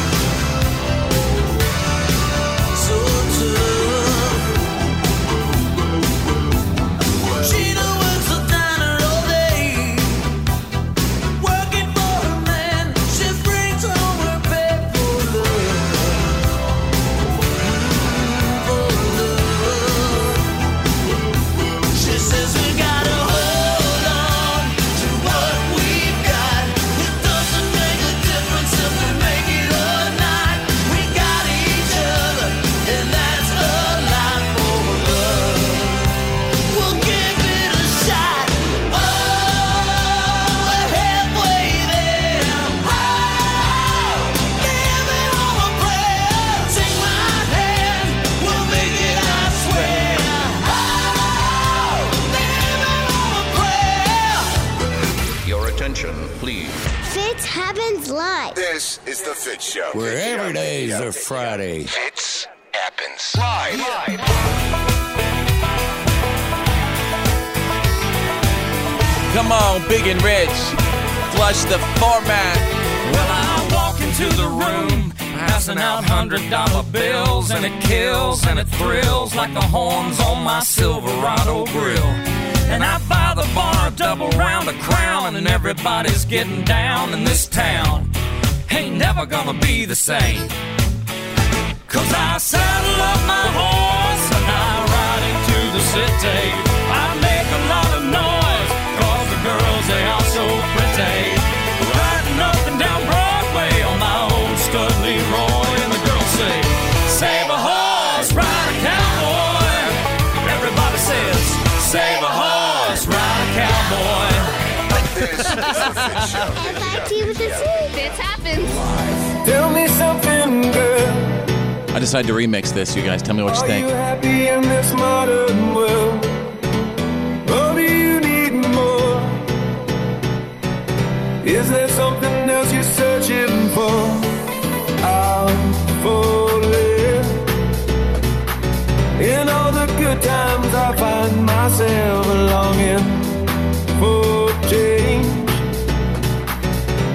This is the Fit Show. Where every day is a Friday. Fits Happens live. Come on, big and rich. Flush the format. Well, I walk into the room, passing out $100 bills, and it kills and it thrills like the horns on my Silverado grill. And I buy the bar a double round, a crown, and everybody's getting down in this town. Ain't never gonna be the same. 'Cause I saddle up my horse and I ride into the city. I make a lot of noise, 'cause the girls, they are so pretty. Riding up and down Broadway on my old stud Leroy, and the girls say, save a horse, ride a cowboy. Everybody says, save a horse. Cowboy. This is the Fit Show. F-I-T with the Z. Fits Happens. Tell me something, girl. I decided to remix this, you guys. Tell me what you think. Are you happy in this modern world? Or do you need more? Is there something else you're searching for? I'm falling. In all the good times, I find myself longing. For change,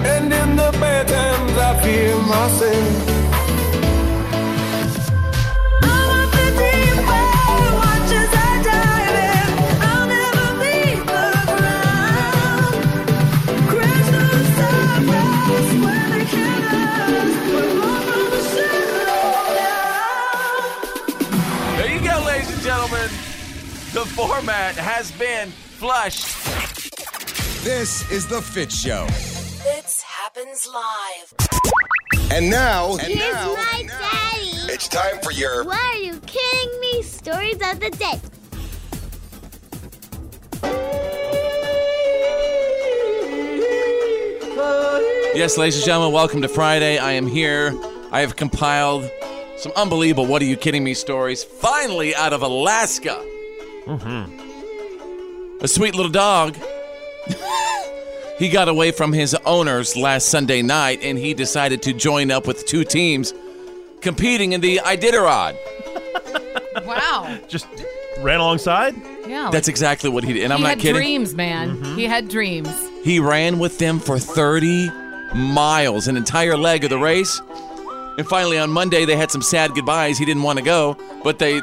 and in the bad times I feel myself. All my 54 watches are diving. I'll never leave the ground. Crash through sunrise when they hit us. We're all from the shadow down. There you go, ladies and gentlemen. The format has been flushed. This is the Fit Show. Fits Happens live. And now, here's my daddy. It's time for your. Why are you kidding me? Stories of the Day. Yes, ladies and gentlemen, welcome to Friday. I am here. I have compiled some unbelievable what are you kidding me stories, finally out of Alaska. Mm-hmm. A sweet little dog. He got away from his owners last Sunday night, and he decided to join up with two teams competing in the Iditarod. Wow. Just ran alongside? Yeah. That's exactly what he did, and I'm not kidding. He had dreams, man. Mm-hmm. He had dreams. He ran with them for 30 miles, an entire leg of the race. And finally, on Monday, they had some sad goodbyes. He didn't want to go, but they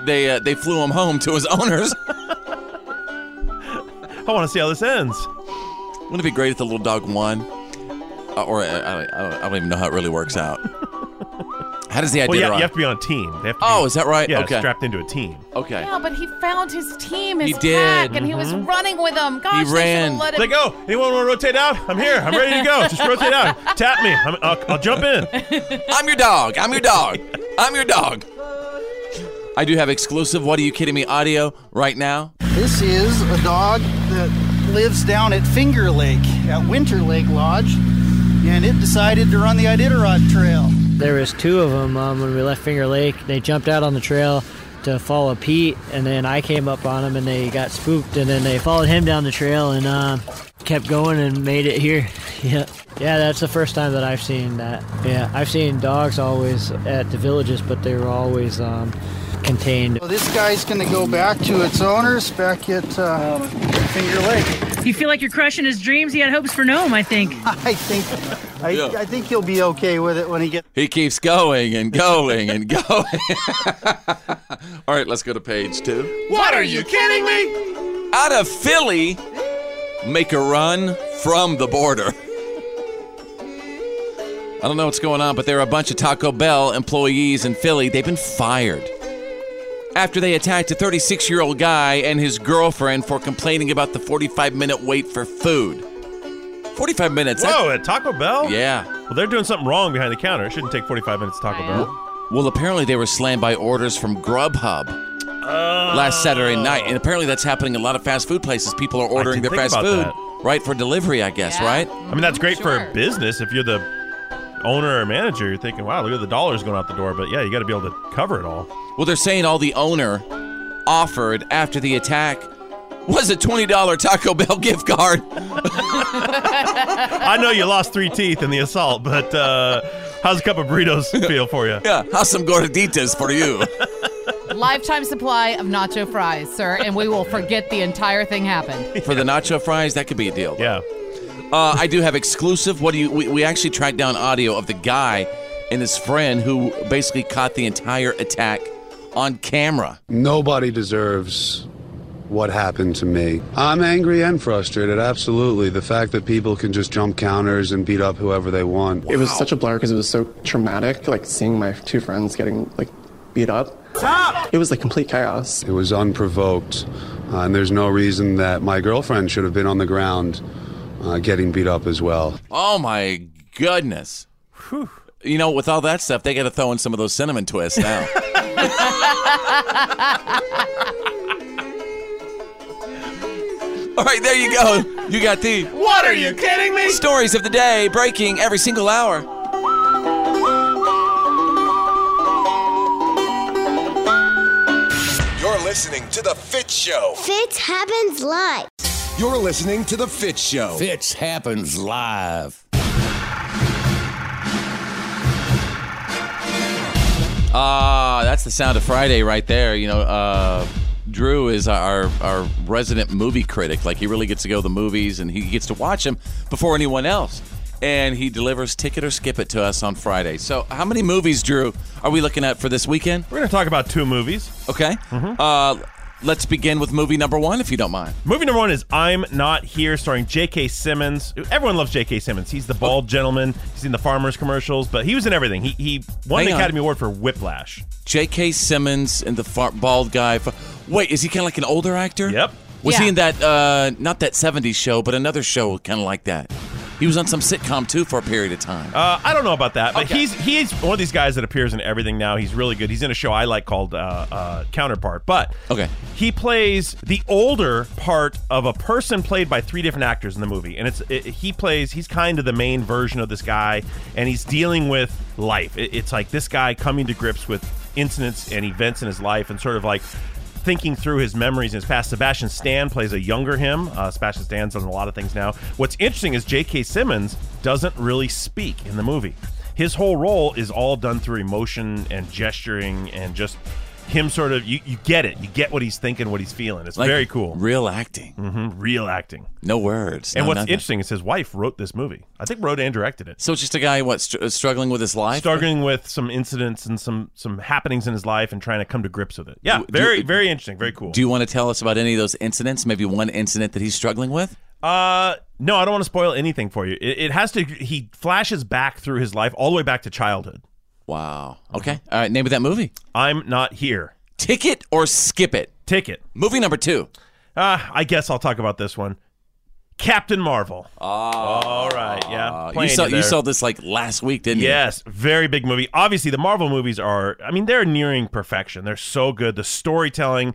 flew him home to his owners. I want to see how this ends. Wouldn't it be great if the little dog won? I don't even know how it really works out. How does the idea? Well, you have to be on a team. They have to be, is that right? Yeah, okay. Strapped into a team. Okay. Yeah, but he found his team, his pack, and he was running with them. Gosh, he ran. They go. Anyone want to rotate out? I'm here. I'm ready to go. Just rotate out. Tap me. I'll jump in. I'm your dog. I'm your dog. I'm your dog. I do have exclusive What Are You Kidding Me audio right now. This is a dog that lives down at Finger Lake, at Winter Lake Lodge, and it decided to run the Iditarod Trail. There was two of them when we left Finger Lake. They jumped out on the trail to follow Pete, and then I came up on them, and they got spooked, and then they followed him down the trail and kept going and made it here. Yeah, that's the first time that I've seen that. Yeah, I've seen dogs always at the villages, but they were always contained. Well, this guy's going to go back to its owners back at Finger Lake. You feel like you're crushing his dreams? He had hopes for Nome, I think. I think he'll be okay with it when he gets... He keeps going and going and going. All right, let's go to page 2. What are you kidding me? Out of Philly, make a run from the border. I don't know what's going on, but there are a bunch of Taco Bell employees in Philly. They've been fired after they attacked a 36-year-old guy and his girlfriend for complaining about the 45-minute wait for food. 45 minutes. Whoa, at Taco Bell? Yeah. Well, they're doing something wrong behind the counter. It shouldn't take 45 minutes at Taco Bell. Well, apparently they were slammed by orders from Grubhub last Saturday night. And apparently that's happening in a lot of fast food places. People are ordering their fast food right for delivery, I guess, right? I mean, that's great for business. If you're the owner or manager, you're thinking, wow, look at the dollars going out the door. But yeah, you got to be able to cover it all. Well, they're saying all the owner offered after the attack was a $20 Taco Bell gift card. I know you lost 3 teeth in the assault, but how's a cup of burritos feel for you? Yeah, how's some gorditas for you? Lifetime supply of nacho fries, sir, and we will forget the entire thing happened. For the nacho fries, that could be a deal, though. Yeah. I do have exclusive. We actually tracked down audio of the guy and his friend who basically caught the entire attack on camera. Nobody deserves what happened to me. I'm angry and frustrated, absolutely. The fact that people can just jump counters and beat up whoever they want. Wow. It was such a blur because it was so traumatic, like seeing my 2 friends getting beat up. Stop! It was like complete chaos. It was unprovoked, and there's no reason that my girlfriend should have been on the ground getting beat up as well. Oh, my goodness. Whew. You know, with all that stuff, they got to throw in some of those cinnamon twists now. All right, there you go. You got the... What are you kidding me? Stories of the day breaking every single hour. You're listening to The Fitz Show. Fitz happens live. You're listening to The Fitz Show. Fitz happens live. That's the sound of Friday right there. You know, Drew is our resident movie critic. Like, he really gets to go to the movies, and he gets to watch them before anyone else. And he delivers Ticket or Skip It to us on Friday. So how many movies, Drew, are we looking at for this weekend? We're going to talk about 2 movies. Okay. Mm-hmm. Let's begin with movie number 1, if you don't mind. Movie number 1 is I'm Not Here, starring J.K. Simmons. Everyone loves J.K. Simmons. He's the bald gentleman. He's in the Farmers commercials, but he was in everything. He won the Academy Award for Whiplash. J.K. Simmons and the bald guy. Wait, is he kind of like an older actor? Yep. Was he in that, not that 70s show, but another show kind of like that? He was on some sitcom, too, for a period of time. I don't know about that, but he's one of these guys that appears in everything now. He's really good. He's in a show I like called Counterpart, but he plays the older part of a person played by three different actors in the movie, and he's kind of the main version of this guy, and he's dealing with life. It's like this guy coming to grips with incidents and events in his life and sort of like thinking through his memories in his past. Sebastian Stan plays a younger him. Sebastian Stan's done a lot of things now. What's interesting is J.K. Simmons doesn't really speak in the movie. His whole role is all done through emotion and gesturing and just him sort of, you get it. You get what he's thinking, what he's feeling. It's like very cool. Real acting. Mm-hmm, real acting. No words. And what's interesting is his wife wrote this movie. I think wrote and directed it. So it's just a guy, struggling with his life? Struggling with some incidents and some happenings in his life and trying to come to grips with it. Yeah, very interesting. Very cool. Do you want to tell us about any of those incidents? Maybe one incident that he's struggling with? No, I don't want to spoil anything for you. He flashes back through his life all the way back to childhood. Wow. Okay. All right. Name of that movie? I'm Not Here. Ticket or Skip It? Ticket. Movie number 2. I guess I'll talk about this one. Captain Marvel. Oh. All right. Yeah. You saw this like last week, didn't you? Yes. Very big movie. Obviously, the Marvel movies are, I mean, they're nearing perfection. They're so good. The storytelling.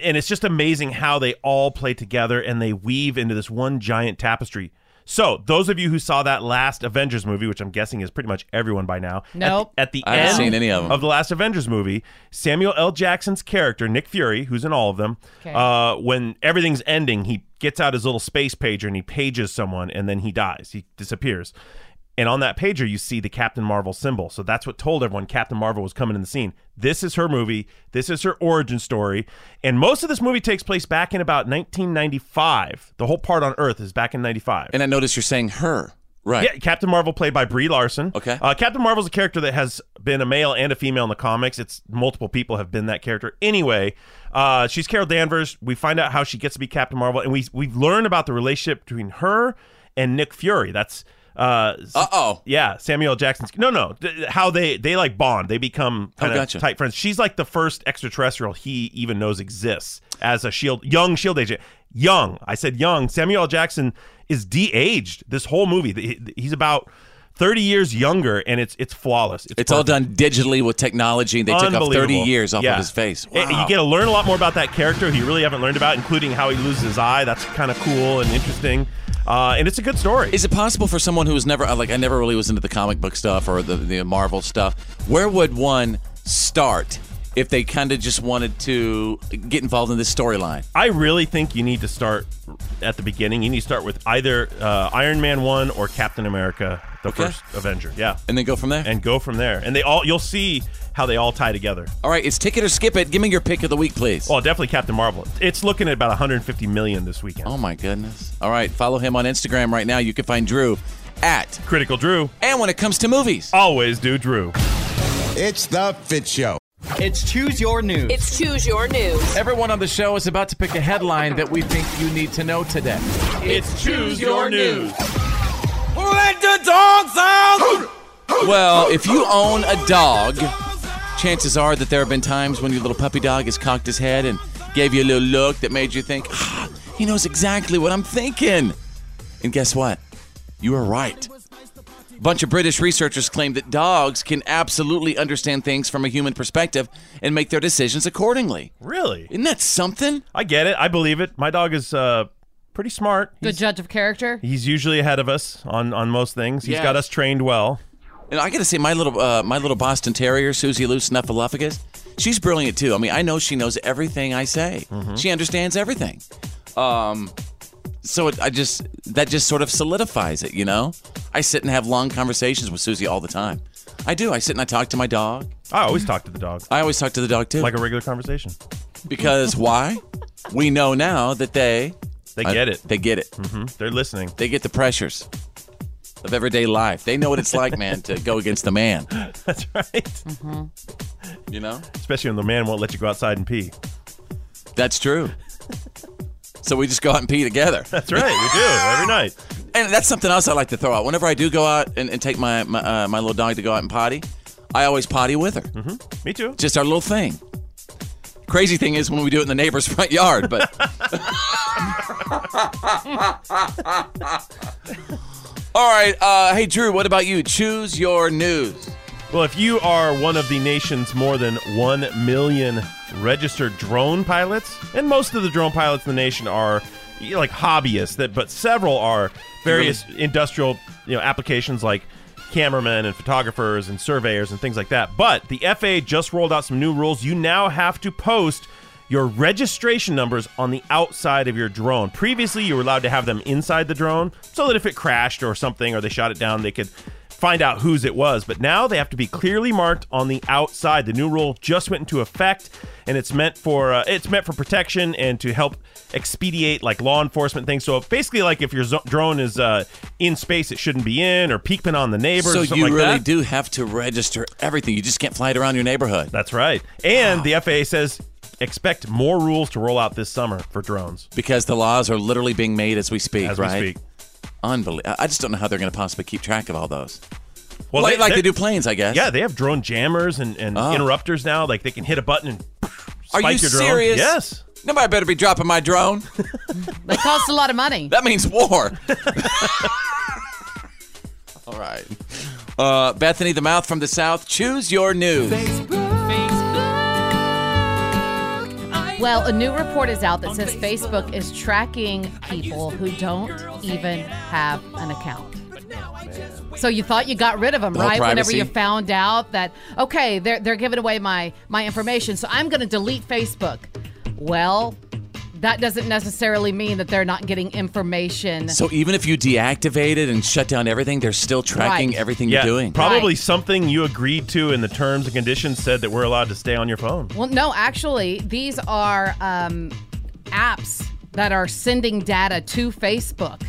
And it's just amazing how they all play together and they weave into this one giant tapestry. So, those of you who saw that last Avengers movie, which I'm guessing is pretty much everyone by now. Nope. At the end of the last Avengers movie, Samuel L. Jackson's character, Nick Fury, who's in all of them, when everything's ending, he gets out his little space pager and he pages someone and then he dies. He disappears. And on that pager, you see the Captain Marvel symbol. So that's what told everyone Captain Marvel was coming in the scene. This is her movie. This is her origin story. And most of this movie takes place back in about 1995. The whole part on Earth is back in 95. And I notice you're saying her. Right. Yeah, Captain Marvel played by Brie Larson. Okay. Captain Marvel's a character that has been a male and a female in the comics. It's multiple people have been that character. Anyway, she's Carol Danvers. We find out how she gets to be Captain Marvel. And we learn about the relationship between her and Nick Fury. That's... yeah, Samuel Jackson's... No, how they like bond. They become kind of tight friends. She's like the first extraterrestrial he even knows exists as a young SHIELD agent. Young. I said young. Samuel L. Jackson is de-aged this whole movie. He's about 30 years younger, and it's flawless. It's all done digitally with technology, and they took off 30 years off of his face. Wow. You get to learn a lot more about that character who you really haven't learned about, including how he loses his eye. That's kind of cool and interesting. And it's a good story. Is it possible for someone who was never, like, I never really was into the comic book stuff or the Marvel stuff, where would one start if they kind of just wanted to get involved in this storyline? I really think you need to start at the beginning. You need to start with either Iron Man 1 or Captain America, the first Avenger. Yeah. And then go from there? And go from there. And you'll see how they all tie together. All right, it's Ticket or Skip It. Give me your pick of the week, please. Oh, definitely Captain Marvel. It's looking at about $150 million this weekend. Oh, my goodness. All right, follow him on Instagram right now. You can find Drew at Critical Drew. And when it comes to movies, always do Drew. It's The Fit Show. It's Choose Your News. It's Choose Your News. Everyone on the show is about to pick a headline that we think you need to know today. It's Choose Your News. Let the dogs out! Well, if you own a dog... chances are that there have been times when your little puppy dog has cocked his head and gave you a little look that made you think, he knows exactly what I'm thinking. And guess what? You were right. A bunch of British researchers claim that dogs can absolutely understand things from a human perspective and make their decisions accordingly. Really? Isn't that something? I get it. I believe it. My dog is... pretty smart. Good judge of character. He's usually ahead of us on most things. He's got us trained well. And I got to say, my little Boston Terrier, Susie Lou Snuffleupagus, she's brilliant, too. I mean, I know she knows everything I say. Mm-hmm. She understands everything. So that just sort of solidifies it, you know? I sit and have long conversations with Susie all the time. I do. I sit and I talk to my dog. I always talk to the dog. I always talk to the dog, too. Like a regular conversation. Because why? We know now that they get it. They get it. Mm-hmm. They're listening. They get the pressures of everyday life. They know what it's like, man, to go against the man. That's right. Mm-hmm. You know? Especially when the man won't let you go outside and pee. That's true. So we just go out and pee together. That's right. We do. Every night. And that's something else I like to throw out. Whenever I do go out and take my little dog to go out and potty, I always potty with her. Mm-hmm. Me too. Just our little thing. Crazy thing is when we do it in the neighbor's front yard, but... All right. Hey, Drew, what about you? Choose your news. Well, if you are one of the nation's more than 1 million registered drone pilots, and most of the drone pilots in the nation are like hobbyists, but several are various industrial applications like cameramen and photographers and surveyors and things like that. But the FAA just rolled out some new rules. You now have to post your registration numbers on the outside of your drone. Previously, you were allowed to have them inside the drone so that if it crashed or something or they shot it down, they could find out whose it was. But now they have to be clearly marked on the outside. The new rule just went into effect, and it's meant for protection and to help expedite like law enforcement things. So basically, like if your drone is in space, it shouldn't be in or peeping on the neighbors. So you really do have to register everything. You just can't fly it around your neighborhood. That's right. And the FAA says expect more rules to roll out this summer for drones, because the laws are literally being made as we speak. Unbelievable. I just don't know how they're going to possibly keep track of all those. Well, they do planes, I guess. Yeah, they have drone jammers and interrupters now. Like they can hit a button and spike your drone. Are you serious? Yes. Nobody better be dropping my drone. They cost a lot of money. That means war. All right. Bethany, the mouth from the South, choose your news. Well, a new report is out that says Facebook is tracking people who don't even have an account. So you thought you got rid of them, right? Whenever you found out that, okay, they're giving away my information, so I'm going to delete Facebook. Well, that doesn't necessarily mean that they're not getting information. So even if you deactivated and shut down everything, they're still tracking everything you're doing. Probably something you agreed to in the terms and conditions said that we're allowed to stay on your phone. Well, no, actually, these are apps that are sending data to Facebook.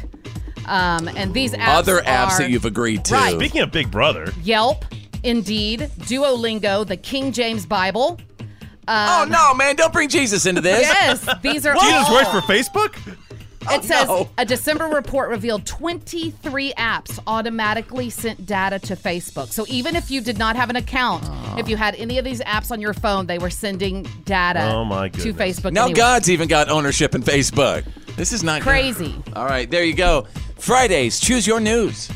And these apps other apps that you've agreed to. Right. Speaking of Big Brother. Yelp, Indeed, Duolingo, the King James Bible. Oh, no, man. Don't bring Jesus into this. Yes. These are Jesus works for Facebook? It says a December report revealed 23 apps automatically sent data to Facebook. So even if you did not have an account, if you had any of these apps on your phone, they were sending data to Facebook. Now God's even got ownership in Facebook. This is not crazy. Good. All right. There you go. Fridays, choose your news.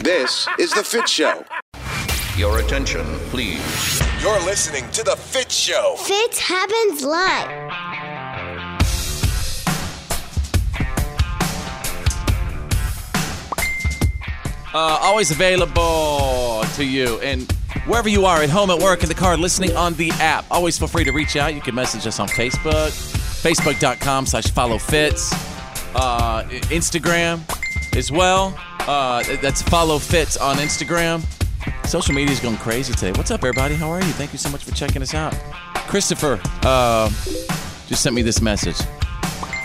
This is The Fit Show. Your attention, please. You're listening to The Fit Show. Fit happens live. Always available to you. And wherever you are, at home, at work, in the car, listening on the app, always feel free to reach out. You can message us on Facebook, facebook.com/followfits. Instagram as well. That's followfits on Instagram. Social media's going crazy today. What's up, everybody? How are you? Thank you so much for checking us out. Christopher just sent me this message.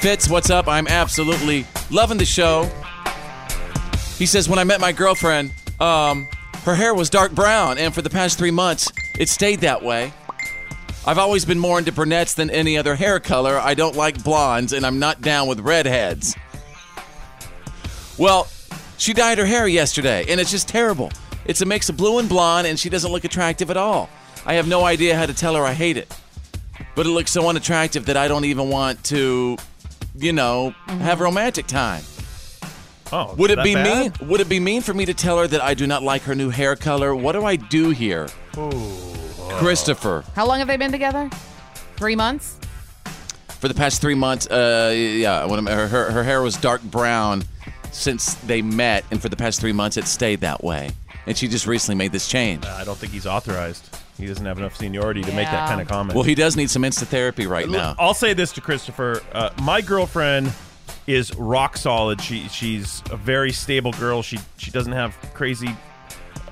Fitz, what's up? I'm absolutely loving the show. He says, when I met my girlfriend, her hair was dark brown, and for the past 3 months, it stayed that way. I've always been more into brunettes than any other hair color. I don't like blondes, and I'm not down with redheads. Well, she dyed her hair yesterday, and it's just terrible. It's a mix of blue and blonde, and she doesn't look attractive at all. I have no idea how to tell her I hate it. But it looks so unattractive that I don't even want to, have romantic time. Oh, would it be mean? Would it be mean for me to tell her that I do not like her new hair color? What do I do here? Christopher. How long have they been together? 3 months? For the past 3 months, her hair was dark brown since they met, and for the past 3 months, it stayed that way. And she just recently made this change. I don't think he's authorized. He doesn't have enough seniority to make that kind of comment. Well, he does need some instant therapy now. I'll say this to Christopher. My girlfriend is rock solid. She's a very stable girl. She doesn't have crazy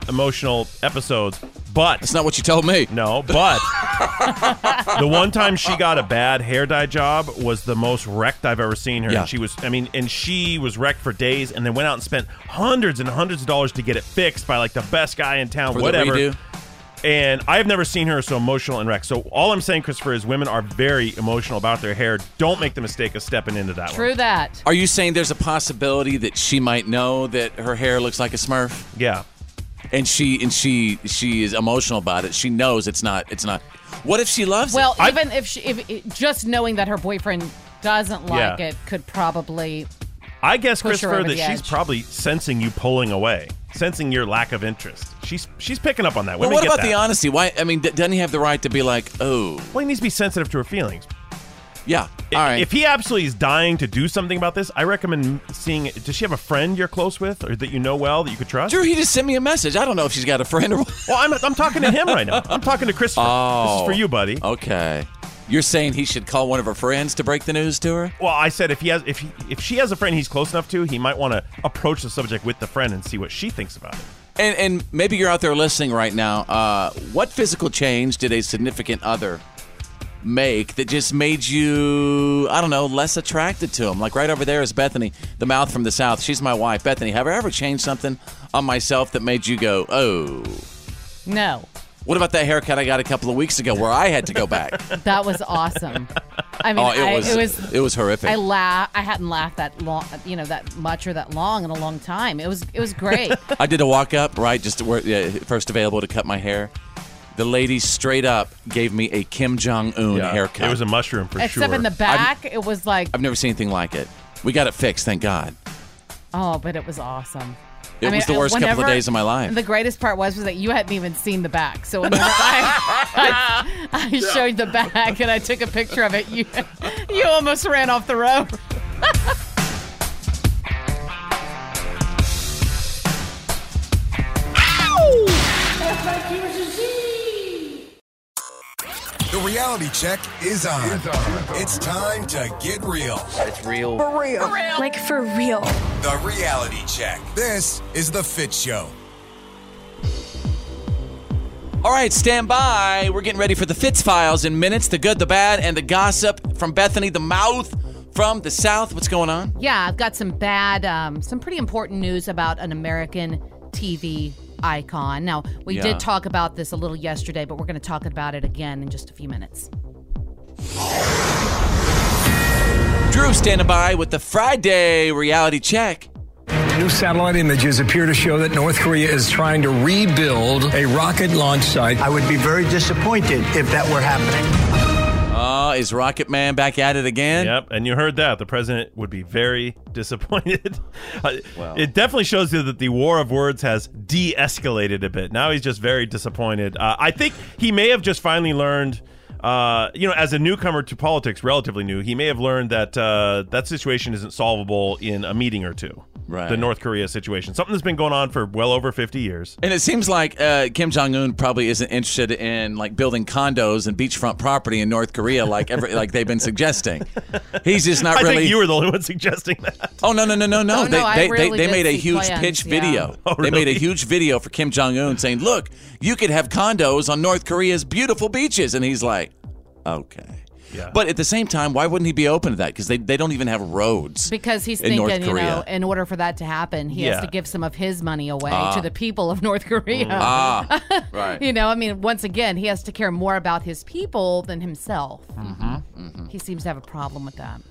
emotional episodes. But that's not what you told me. No, but the one time she got a bad hair dye job was the most wrecked I've ever seen her. Yeah. And she was wrecked for days, and then went out and spent hundreds and hundreds of dollars to get it fixed by like the best guy in town, whatever. And I've never seen her so emotional and wrecked. So all I'm saying, Christopher, is women are very emotional about their hair. Don't make the mistake of stepping into that. True that. Are you saying there's a possibility that she might know that her hair looks like a Smurf? Yeah. And she is emotional about it. She knows it's not. What if she loves it? Well, even if just knowing that her boyfriend doesn't like it could probably. I guess, Christopher, that she's probably sensing you pulling away, sensing your lack of interest. She's picking up on that. Well, what about the honesty? Why? I mean, doesn't he have the right to be like, oh? Well, he needs to be sensitive to her feelings. Yeah. All right. If he absolutely is dying to do something about this, I recommend seeing. Does she have a friend you're close with, or that you know well, that you could trust? Drew, he just sent me a message. I don't know if she's got a friend or what. Well, I'm talking to him right now. I'm talking to Christopher. Oh, this is for you, buddy. Okay. You're saying he should call one of her friends to break the news to her? Well, I said if she has a friend he's close enough to, he might want to approach the subject with the friend and see what she thinks about it. And maybe you're out there listening right now. What physical change did a significant other make that just made you, I don't know, less attracted to him? Like right over there is Bethany, the mouth from the South. She's my wife. Bethany, have I ever changed something on myself that made you go, oh? No. What about that haircut I got a couple of weeks ago where I had to go back? That was awesome. I mean, it was horrific. I hadn't laughed that long, that much or that long in a long time. It was great. I did a walk up, right, just to work, first available to cut my hair. The lady straight up gave me a Kim Jong-un haircut. It was a mushroom for sure. Except in the back, it was like... I've never seen anything like it. We got it fixed, thank God. Oh, but it was awesome. It was the worst couple of days of my life. The greatest part was that you hadn't even seen the back. So whenever I showed the back and I took a picture of it, you almost ran off the road. Ow! That's my QCC. The reality check is on. It's time to get real. It's real. For real. For real. Like for real. The reality check. This is The Fit Show. All right, stand by. We're getting ready for the Fitz Files in minutes. The good, the bad, and the gossip from Bethany, the mouth from the South. What's going on? Yeah, I've got some bad, some pretty important news about an American TV icon. Now, we did talk about this a little yesterday, but we're going to talk about it again in just a few minutes. Drew standing by with the Friday reality check. New satellite images appear to show that North Korea is trying to rebuild a rocket launch site. I would be very disappointed if that were happening. Is Rocket Man back at it again? Yep, and you heard that. The president would be very disappointed. Well, it definitely shows you that the war of words has de-escalated a bit. Now he's just very disappointed. I think he may have just finally learned, as a newcomer to politics, relatively new, he may have learned that that situation isn't solvable in a meeting or two. Right. The North Korea situation. Something that's been going on for well over 50 years. And it seems like Kim Jong-un probably isn't interested in like building condos and beachfront property in North Korea like they've been suggesting. He's just not really... I think you were the only one suggesting that. Oh, no. They made a huge pitch video. Oh, really? They made a huge video for Kim Jong-un saying, look, you could have condos on North Korea's beautiful beaches. And he's like, okay. Yeah. But at the same time, why wouldn't he be open to that? Because they don't even have roads. Because he's thinking, in order for that to happen, he has to give some of his money away to the people of North Korea. Right. Once again, he has to care more about his people than himself. Mm-hmm. Mm-hmm. He seems to have a problem with that.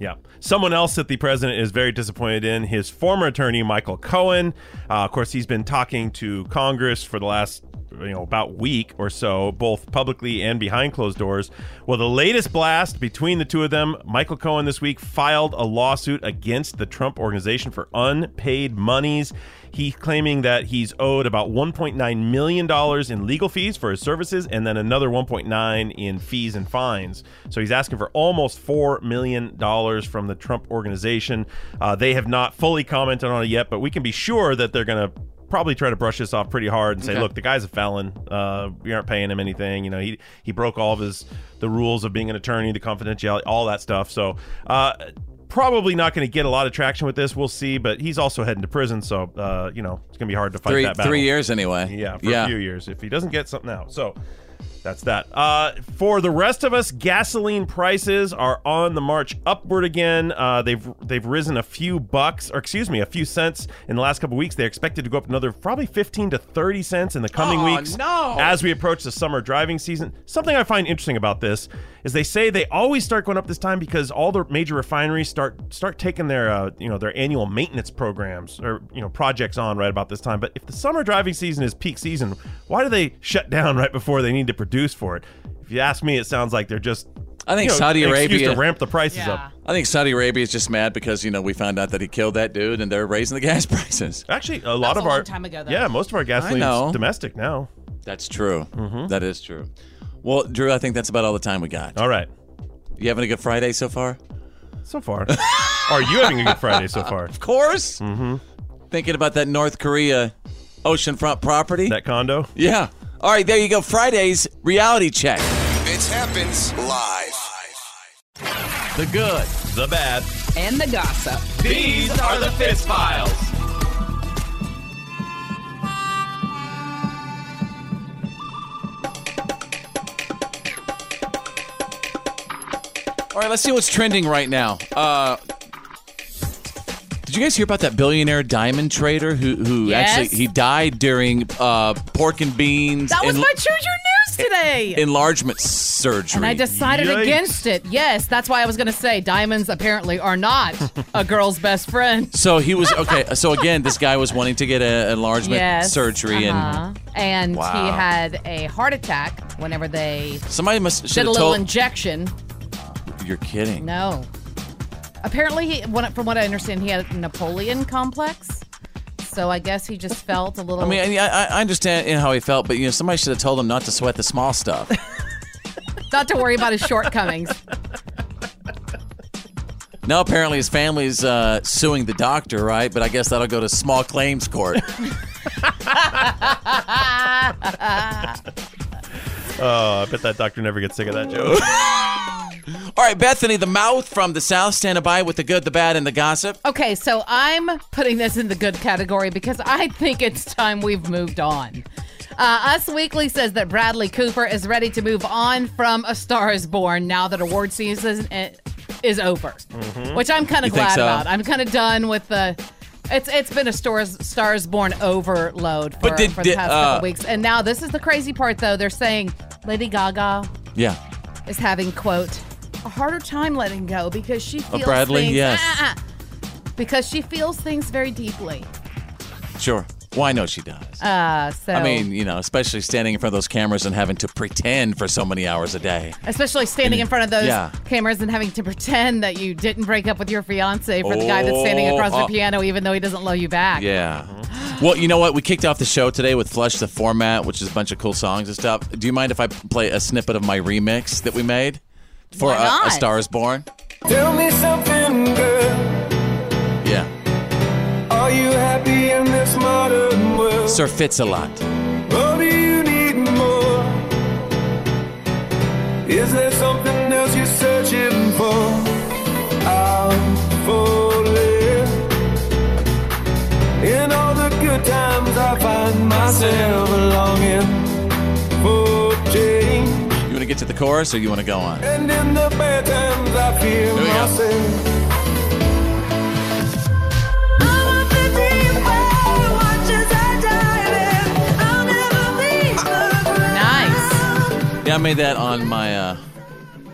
Yeah. Someone else that the president is very disappointed in, his former attorney, Michael Cohen. Of course, he's been talking to Congress for the last... about week or so, both publicly and behind closed doors. Well, the latest blast between the two of them, Michael Cohen this week filed a lawsuit against the Trump Organization for unpaid monies. He's claiming that he's owed about $1.9 million in legal fees for his services and then another $1.9 in fees and fines. So he's asking for almost $4 million from the Trump Organization. They have not fully commented on it yet, but we can be sure that they're going to probably try to brush this off pretty hard and say, look, the guy's a felon. We aren't paying him anything. He broke all of the rules of being an attorney, the confidentiality, all that stuff. So probably not going to get a lot of traction with this. We'll see. But he's also heading to prison. So, it's going to be hard to fight that battle. 3 years anyway. Yeah, a few years if he doesn't get something out. So that's that. For the rest of us, gasoline prices are on the march upward again. They've risen a few cents in the last couple of weeks. They're expected to go up another probably 15 to 30 cents in the coming weeks as we approach the summer driving season. Something I find interesting about this is they say they always start going up this time because all the major refineries start taking their their annual maintenance programs or projects on right about this time. But if the summer driving season is peak season, why do they shut down right before they need to produce for it? If you ask me, it sounds like they're just I think Saudi Arabia to ramp the prices up. I think Saudi Arabia is just mad because we found out that he killed that dude and they're raising the gas prices. Actually, a lot of our time ago, yeah, most of our gasoline is domestic now. That's true. Mm-hmm. That is true. Well, Drew, I think that's about all the time we got. All right. You having a good Friday so far? So far. Are you having a good Friday so far? Of course. Mm-hmm. Thinking about that North Korea oceanfront property. That condo? Yeah. All right, there you go. Friday's reality check. It happens live. The good, the bad, and the gossip. These are the Fist Files. All right, let's see what's trending right now. Did you guys hear about that billionaire diamond trader who actually he died during pork and beans? That was my Choose Your News today. Enlargement surgery. And I decided against it. Yes, that's why I was going to say diamonds apparently are not a girl's best friend. So he was So again, this guy was wanting to get an enlargement surgery, and he had a heart attack whenever they did a little injection. You're kidding? No. Apparently, from what I understand, he had a Napoleon complex. So I guess he just felt a little... I mean, I understand how he felt, but somebody should have told him not to sweat the small stuff. Not to worry about his shortcomings. Now apparently his family's suing the doctor, right? But I guess that'll go to small claims court. Oh, I bet that doctor never gets sick of that joke. All right, Bethany, the mouth from the South, standing by with the good, the bad, and the gossip. Okay, so I'm putting this in the good category because I think it's time we've moved on. Us Weekly says that Bradley Cooper is ready to move on from A Star Is Born now that award season is over, which I'm kind of glad about. I'm kind of done with the... It's been a Star Is Born overload for the past couple weeks. And now this is the crazy part, though. They're saying Lady Gaga is having, quote, a harder time letting go because she feels things. Because she feels things very deeply. Sure. Well, I know she does. I mean, especially standing in front of those cameras and having to pretend for so many hours a day. Especially standing in front of those cameras and having to pretend that you didn't break up with your fiance for the guy that's standing across the piano, even though he doesn't love you back. Yeah. Well, you know what? We kicked off the show today with Flush the Format, which is a bunch of cool songs and stuff. Do you mind if I play a snippet of my remix that we made for A Star Is Born? Tell me something, girl. Yeah. Are you happy in this modern world? Sir Fits a Lot. Or do you need more? Is there something else you're searching for? I'm falling. In all the good times, I find myself longing for change. You want to get to the chorus, or you want to go on? And in the bad times, I feel myself. I'm a 15-way, watch as I dive in. I'll never leave the ground. Nice. Yeah, I made that on my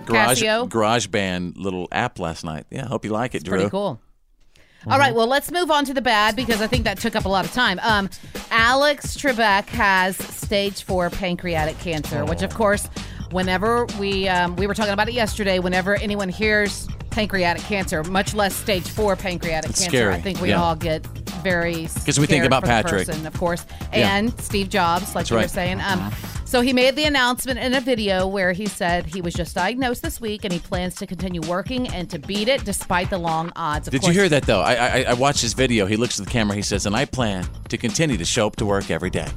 GarageBand little app last night. Yeah, hope you like it, Drew. Pretty cool. Mm-hmm. All right, well, let's move on to the bad because I think that took up a lot of time. Alex Trebek has stage 4 pancreatic cancer, which, of course, whenever we were talking about it yesterday, whenever anyone hears pancreatic cancer, much less stage 4 pancreatic cancer, scary. I think we all get very scared because we think about Patrick, person, of course, and Steve Jobs, like you were saying. So he made the announcement in a video where he said he was just diagnosed this week and he plans to continue working and to beat it despite the long odds. Of course. Did you hear that, though? I watched his video. He looks at the camera. He says, and I plan to continue to show up to work every day.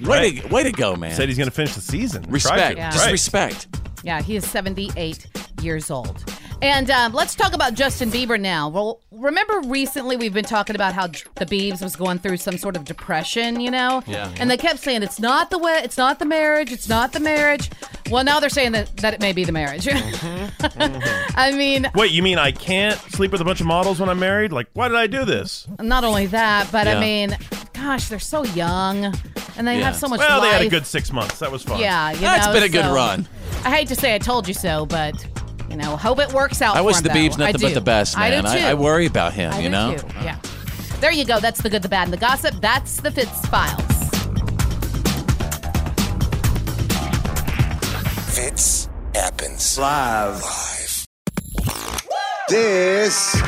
Right. Way to go, man. Said he's going to finish the season. Respect. Yeah. Just respect. Yeah, he is 78 years old. And let's talk about Justin Bieber now. Well, remember recently we've been talking about how the Biebs was going through some sort of depression, Yeah. And they kept saying, it's not the way, it's not the marriage, it's not the marriage. Well, now they're saying that it may be the marriage. I mean... Wait, you mean I can't sleep with a bunch of models when I'm married? Like, why did I do this? Not only that, but I mean, gosh, they're so young. And they have so much life. Well, they had a good 6 months. That was fun. Yeah, that's been a good run. I hate to say I told you so, but... hope it works out for him. I wish the Biebs nothing but the best, man. I worry about him, I do too. Yeah. There you go. That's the good, the bad, and the gossip. That's the Fitz Files. Fitz happens live. This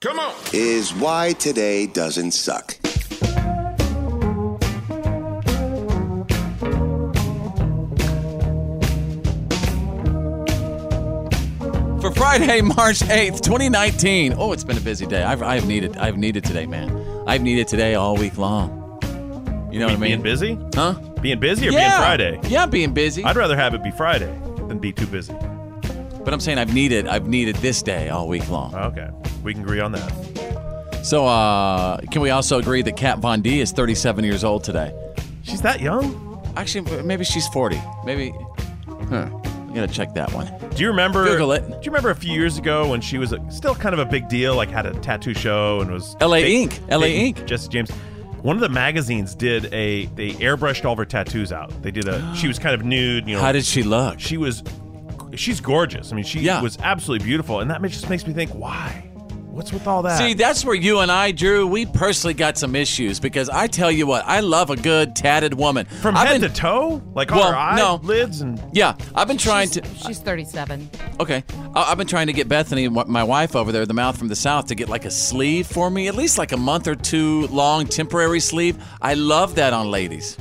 come on is why today doesn't suck. For Friday, March 8th, 2019. Oh, it's been a busy day. I've needed today, man. I've needed today all week long. You know what I mean? Being busy? Huh? Being busy or being Friday? Yeah, being busy. I'd rather have it be Friday than be too busy. But I'm saying I've needed this day all week long. Okay. We can agree on that. So, can we also agree that Kat Von D is 37 years old today? She's that young? Actually, maybe she's 40. Maybe. Huh. I'm going to check that one. Do you remember? Google it. Do you remember a few years ago when she was still kind of a big deal, like had a tattoo show and was LA Ink, Jesse James. One of the magazines did they airbrushed all of her tattoos out. They did she was kind of nude. You know, how did she look? She's gorgeous. I mean, she was absolutely beautiful, and that just makes me think, why? What's with all that? See, that's where you and I, Drew, we personally got some issues because I tell you what, I love a good tatted woman. From head to toe? Like all her eyelids? No. And yeah, I've been trying She's 37. Okay. I've been trying to get Bethany, my wife over there, the mouth from the south, to get like a sleeve for me, at least like a month or two long temporary sleeve. I love that on ladies.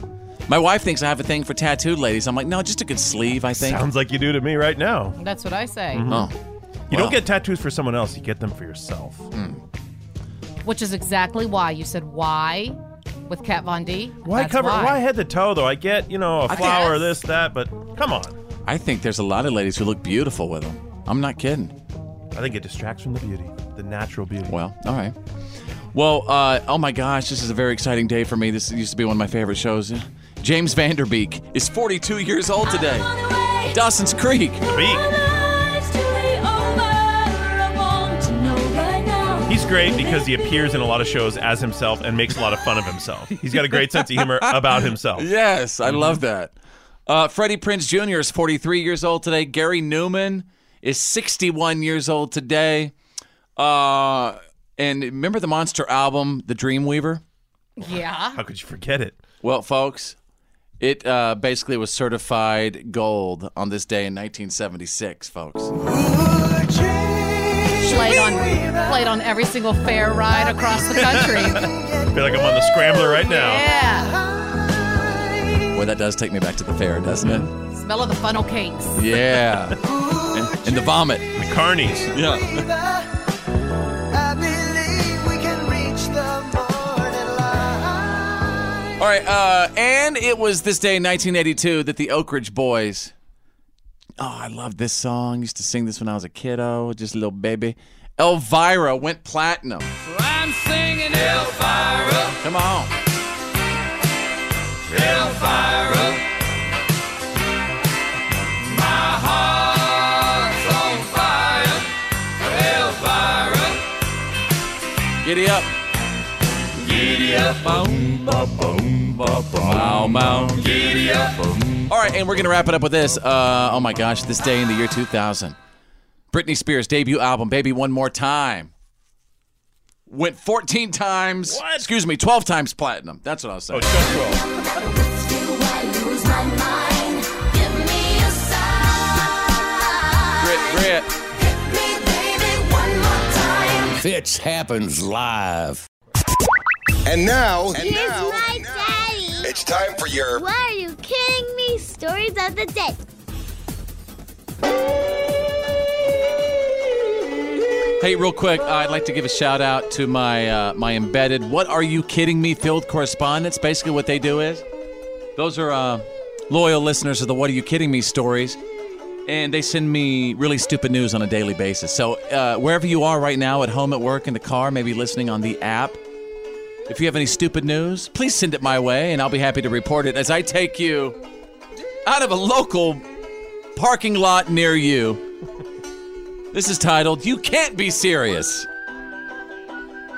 My wife thinks I have a thing for tattooed ladies. I'm like, no, just a good sleeve, I think. Sounds like you do to me right now. That's what I say. Mm-hmm. Oh. You don't get tattoos for someone else. You get them for yourself. Mm. Which is exactly why you said why with Kat Von D. Why head to toe, though? I get, a flower, this, that, but come on. I think there's a lot of ladies who look beautiful with them. I'm not kidding. I think it distracts from the beauty, the natural beauty. Well, all right. Well, oh, my gosh, this is a very exciting day for me. This used to be one of my favorite shows. James Vanderbeek is 42 years old today. Dawson's Creek. The Beak. He's great because he appears in a lot of shows as himself and makes a lot of fun of himself. He's got a great sense of humor about himself. Yes, I love that. Freddie Prinze Jr. is 43 years old today. Gary Newman is 61 years old today. And remember the Monster album, The Dreamweaver? Yeah. How could you forget it? Well, folks, it basically was certified gold on this day in 1976, folks. Played on every single fair ride across the country. I feel like I'm on the Scrambler right now. Yeah. Boy, that does take me back to the fair, doesn't it? Smell of the funnel cakes. Yeah. and the vomit. The carnies. Yeah. I believe we can reach the morning light. All right, and it was this day in 1982 that the Oak Ridge Boys... Oh, I love this song. Used to sing this when I was a kiddo, just a little baby. Elvira went platinum. So I'm singing Elvira. Come on. Elvira. My heart's on fire. Elvira. Giddy up. Giddy up. Boom, boom, boom, boom, boom. Giddy up. Boom. All right, and we're going to wrap it up with this. Oh, my gosh, this day in the year 2000. Britney Spears' debut album, Baby One More Time, went 14 times, 12 times platinum. That's what I was saying. Grit. Fitch happens live. And now. Here's my daddy. It's time for your... What are you kidding me? Stories of the Day. Hey, real quick, I'd like to give a shout out to my my embedded What Are You Kidding Me field correspondents. Basically what they do is, those are loyal listeners of the What Are You Kidding Me stories, and they send me really stupid news on a daily basis. So wherever you are right now, at home, at work, in the car, maybe listening on the app, if you have any stupid news, please send it my way, and I'll be happy to report it as I take you out of a local parking lot near you. This is titled, You Can't Be Serious.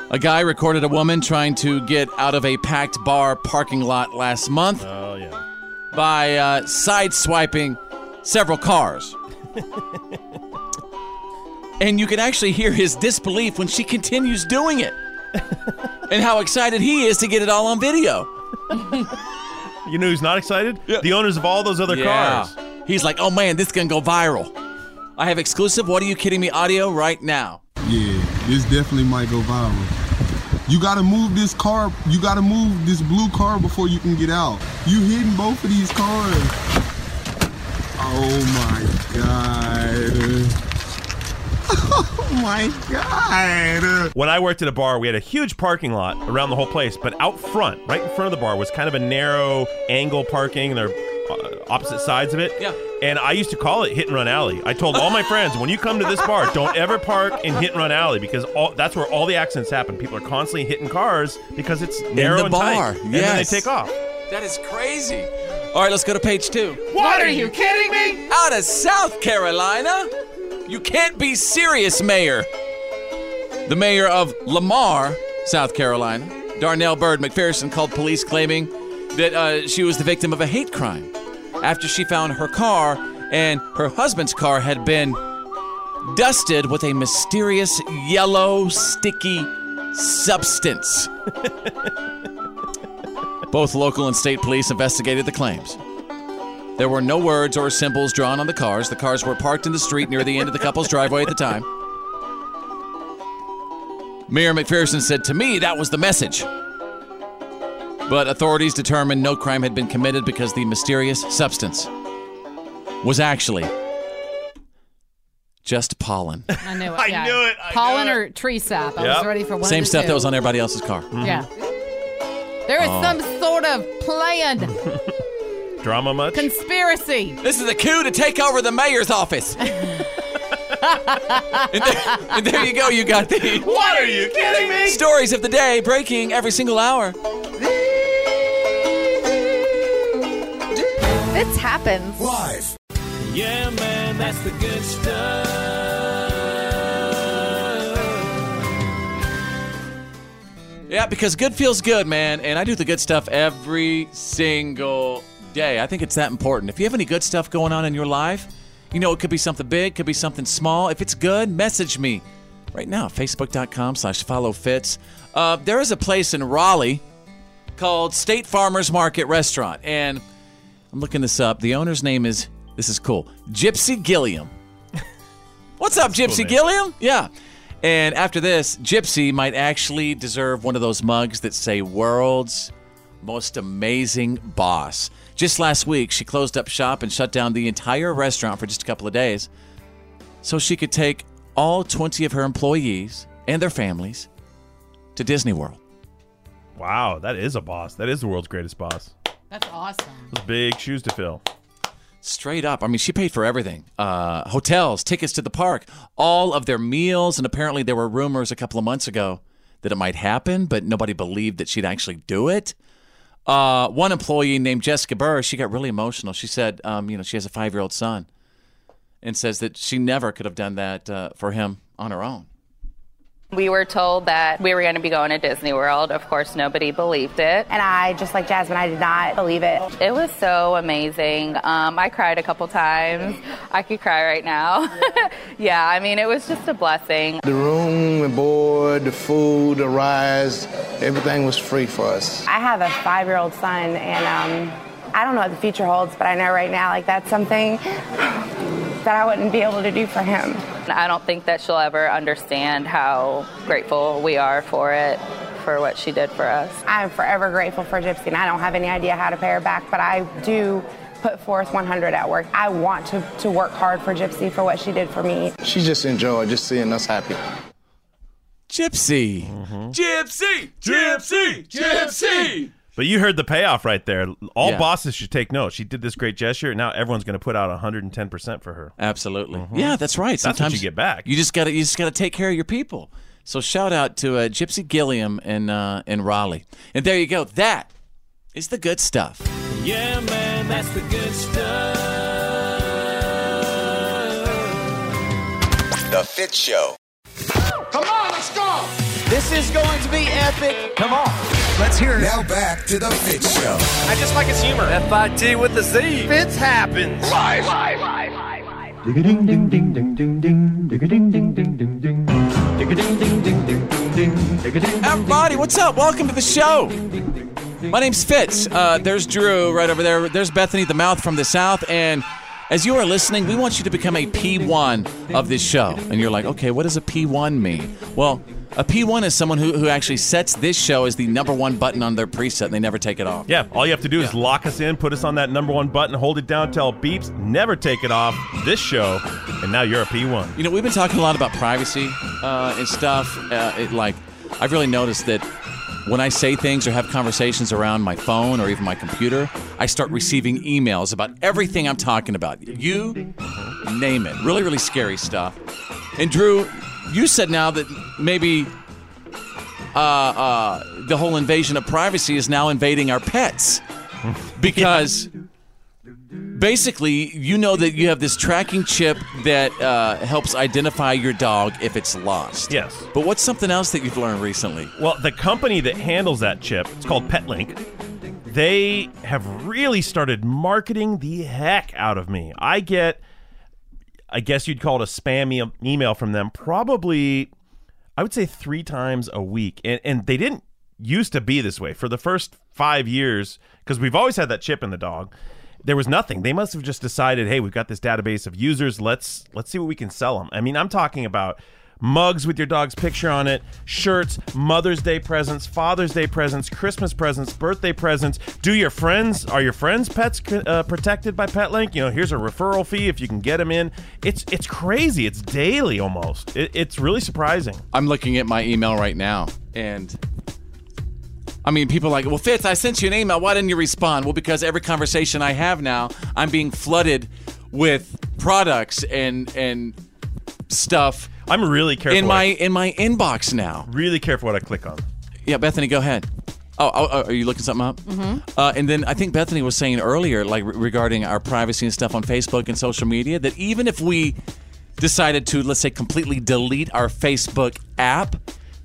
A guy recorded a woman trying to get out of a packed bar parking lot last month by sideswiping several cars. And you can actually hear his disbelief when she continues doing it and how excited he is to get it all on video. You know who's not excited? Yeah. The owners of all those other cars. He's like, oh man, this can go viral. I have exclusive What Are You Kidding Me audio right now. Yeah, this definitely might go viral. You gotta move this car. You gotta move this blue car before you can get out. You hitting both of these cars. Oh my God. Oh my God. When I worked at a bar, we had a huge parking lot around the whole place, but out front, right in front of the bar, was kind of a narrow angle parking, and there were opposite sides of it. Yeah. And I used to call it Hit and Run Alley. I told all my friends, when you come to this bar, don't ever park in Hit and Run Alley, because that's where all the accidents happen. People are constantly hitting cars because it's narrow in the bar. Tight, and yes. Then they take off. That is crazy. All right, let's go to page 2. What are you kidding me? Out of South Carolina? You can't be serious, Mayor. The mayor of Lamar, South Carolina, Darnell Byrd McPherson, called police claiming that she was the victim of a hate crime after she found her car and her husband's car had been dusted with a mysterious yellow sticky substance. Both local and state police investigated the claims. There were no words or symbols drawn on the cars. The cars were parked in the street near the end of the couple's driveway at the time. Mayor McPherson said, to me, that was the message. But authorities determined no crime had been committed because the mysterious substance was actually just pollen. I knew it. Yeah. I knew it. Pollen or tree sap. I was ready for one. Same stuff that was on everybody else's car. Mm-hmm. Yeah. There is some sort of plan. Drama much? Conspiracy. This is a coup to take over the mayor's office. and there you go. You got the... What are you kidding me? Stories of the day breaking every single hour. This happens. Live. Yeah, man, that's the good stuff. Yeah, because good feels good, man. And I do the good stuff every single day. I think it's that important. If you have any good stuff going on in your life, you know, it could be something big, could be something small. If it's good, message me right now, facebook.com/followfits. There is a place in Raleigh called State Farmers Market Restaurant, and I'm looking this up. The owner's name is, this is cool, Gypsy Gilliam. What's up, Gypsy Gilliam? Yeah. And after this, Gypsy might actually deserve one of those mugs that say World's Most Amazing Boss. Just last week, she closed up shop and shut down the entire restaurant for just a couple of days so she could take all 20 of her employees and their families to Disney World. Wow, that is a boss. That is the world's greatest boss. That's awesome. Those big shoes to fill. Straight up. I mean, she paid for everything. Hotels, tickets to the park, all of their meals, and apparently there were rumors a couple of months ago that it might happen, but nobody believed that she'd actually do it. One employee named Jessica Burr, she got really emotional. She said, you know, she has a 5-year-old son and says that she never could have done that for him on her own. We were told that we were going to be going to Disney World. Of course, nobody believed it. And I, just like Jasmine, I did not believe it. It was so amazing. I cried a couple times. I could cry right now. Yeah, I mean, it was just a blessing. The room, the board, the food, the rides, everything was free for us. I have a 5-year-old son, and I don't know what the future holds, but I know right now, like, that's something that I wouldn't be able to do for him. I don't think that she'll ever understand how grateful we are for it, for what she did for us. I'm forever grateful for Gypsy, and I don't have any idea how to pay her back, but I do put forth 100 at work. I want to work hard for Gypsy for what she did for me. She just enjoyed just seeing us happy. Gypsy. Mm-hmm. Gypsy! Gypsy! Gypsy! But you heard the payoff right there. All bosses should take note. She did this great gesture, and now everyone's going to put out 110% for her. Absolutely. Mm-hmm. Yeah, that's right. Sometimes that's what you get back. You just got to take care of your people. So shout out to Gypsy Gilliam in Raleigh. And there you go. That is the good stuff. Yeah, man, that's the good stuff. The Fit Show. Come on, let's go. This is going to be epic. Come on. Let's hear it. Now back to the Fitz Show. I just like his humor. F-I-T with a Z. Fitz happens. Live. Ding ding ding ding ding ding. Ding ding ding ding ding. Everybody, what's up? Welcome to the show. My name's Fitz. There's Drew right over there. There's Bethany the Mouth from the South. And As you are listening, we want you to become a P1 of this show. And you're like, okay, what does a P1 mean? Well, a P1 is someone who actually sets this show as the number one button on their preset, and they never take it off. Yeah, all you have to do is lock us in, put us on that number one button, hold it down, tell beeps, never take it off, this show, and now you're a P1. You know, we've been talking a lot about privacy and stuff. I've really noticed that when I say things or have conversations around my phone or even my computer, I start receiving emails about everything I'm talking about. You name it. Really, really scary stuff. And Drew, you said now that maybe the whole invasion of privacy is now invading our pets. Because basically, you know that you have this tracking chip that helps identify your dog if it's lost. Yes. But what's something else that you've learned recently? Well, the company that handles that chip, it's called PetLink. They have really started marketing the heck out of me. I get, I guess you'd call it a spam email from them, probably, I would say 3 times a week. And they didn't used to be this way. For the first 5 years, because we've always had that chip in the dog, there was nothing. They must have just decided, hey, we've got this database of users. Let's see what we can sell them. I mean, I'm talking about mugs with your dog's picture on it, shirts, Mother's Day presents, Father's Day presents, Christmas presents, birthday presents. Are your friends' pets protected by PetLink? You know, here's a referral fee if you can get them in. It's crazy. It's daily almost. It's really surprising. I'm looking at my email right now, and I mean, people are like, well, Fitz, I sent you an email. Why didn't you respond? Well, because every conversation I have now, I'm being flooded with products and stuff. I'm really careful in my inbox now. Really careful what I click on. Yeah, Bethany, go ahead. Oh, are you looking something up? Mm-hmm. And then I think Bethany was saying earlier, like regarding our privacy and stuff on Facebook and social media, that even if we decided to, let's say, completely delete our Facebook app,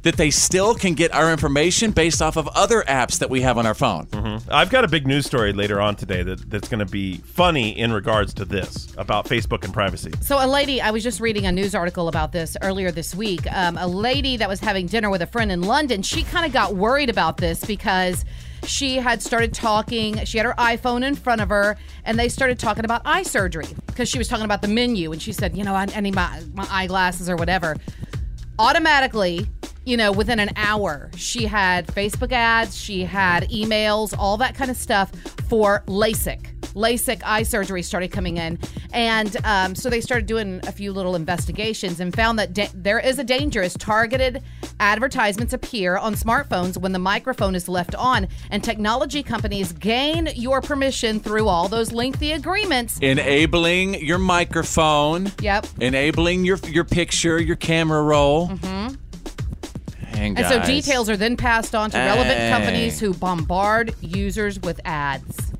that they still can get our information based off of other apps that we have on our phone. Mm-hmm. I've got a big news story later on today that's going to be funny in regards to this, about Facebook and privacy. So a lady, I was just reading a news article about this earlier this week, a lady that was having dinner with a friend in London, she kind of got worried about this because she had started talking, she had her iPhone in front of her, and they started talking about eye surgery because she was talking about the menu, and she said, you know, I need my eyeglasses or whatever. Automatically, you know, within an hour, she had Facebook ads, she had emails, all that kind of stuff for LASIK eye surgery started coming in. And so they started doing a few little investigations and found that there is a danger as targeted advertisements appear on smartphones when the microphone is left on, and technology companies gain your permission through all those lengthy agreements. Enabling your microphone. Yep. Enabling your picture, your camera roll. Mm-hmm. And so details are then passed on to relevant companies who bombard users with ads.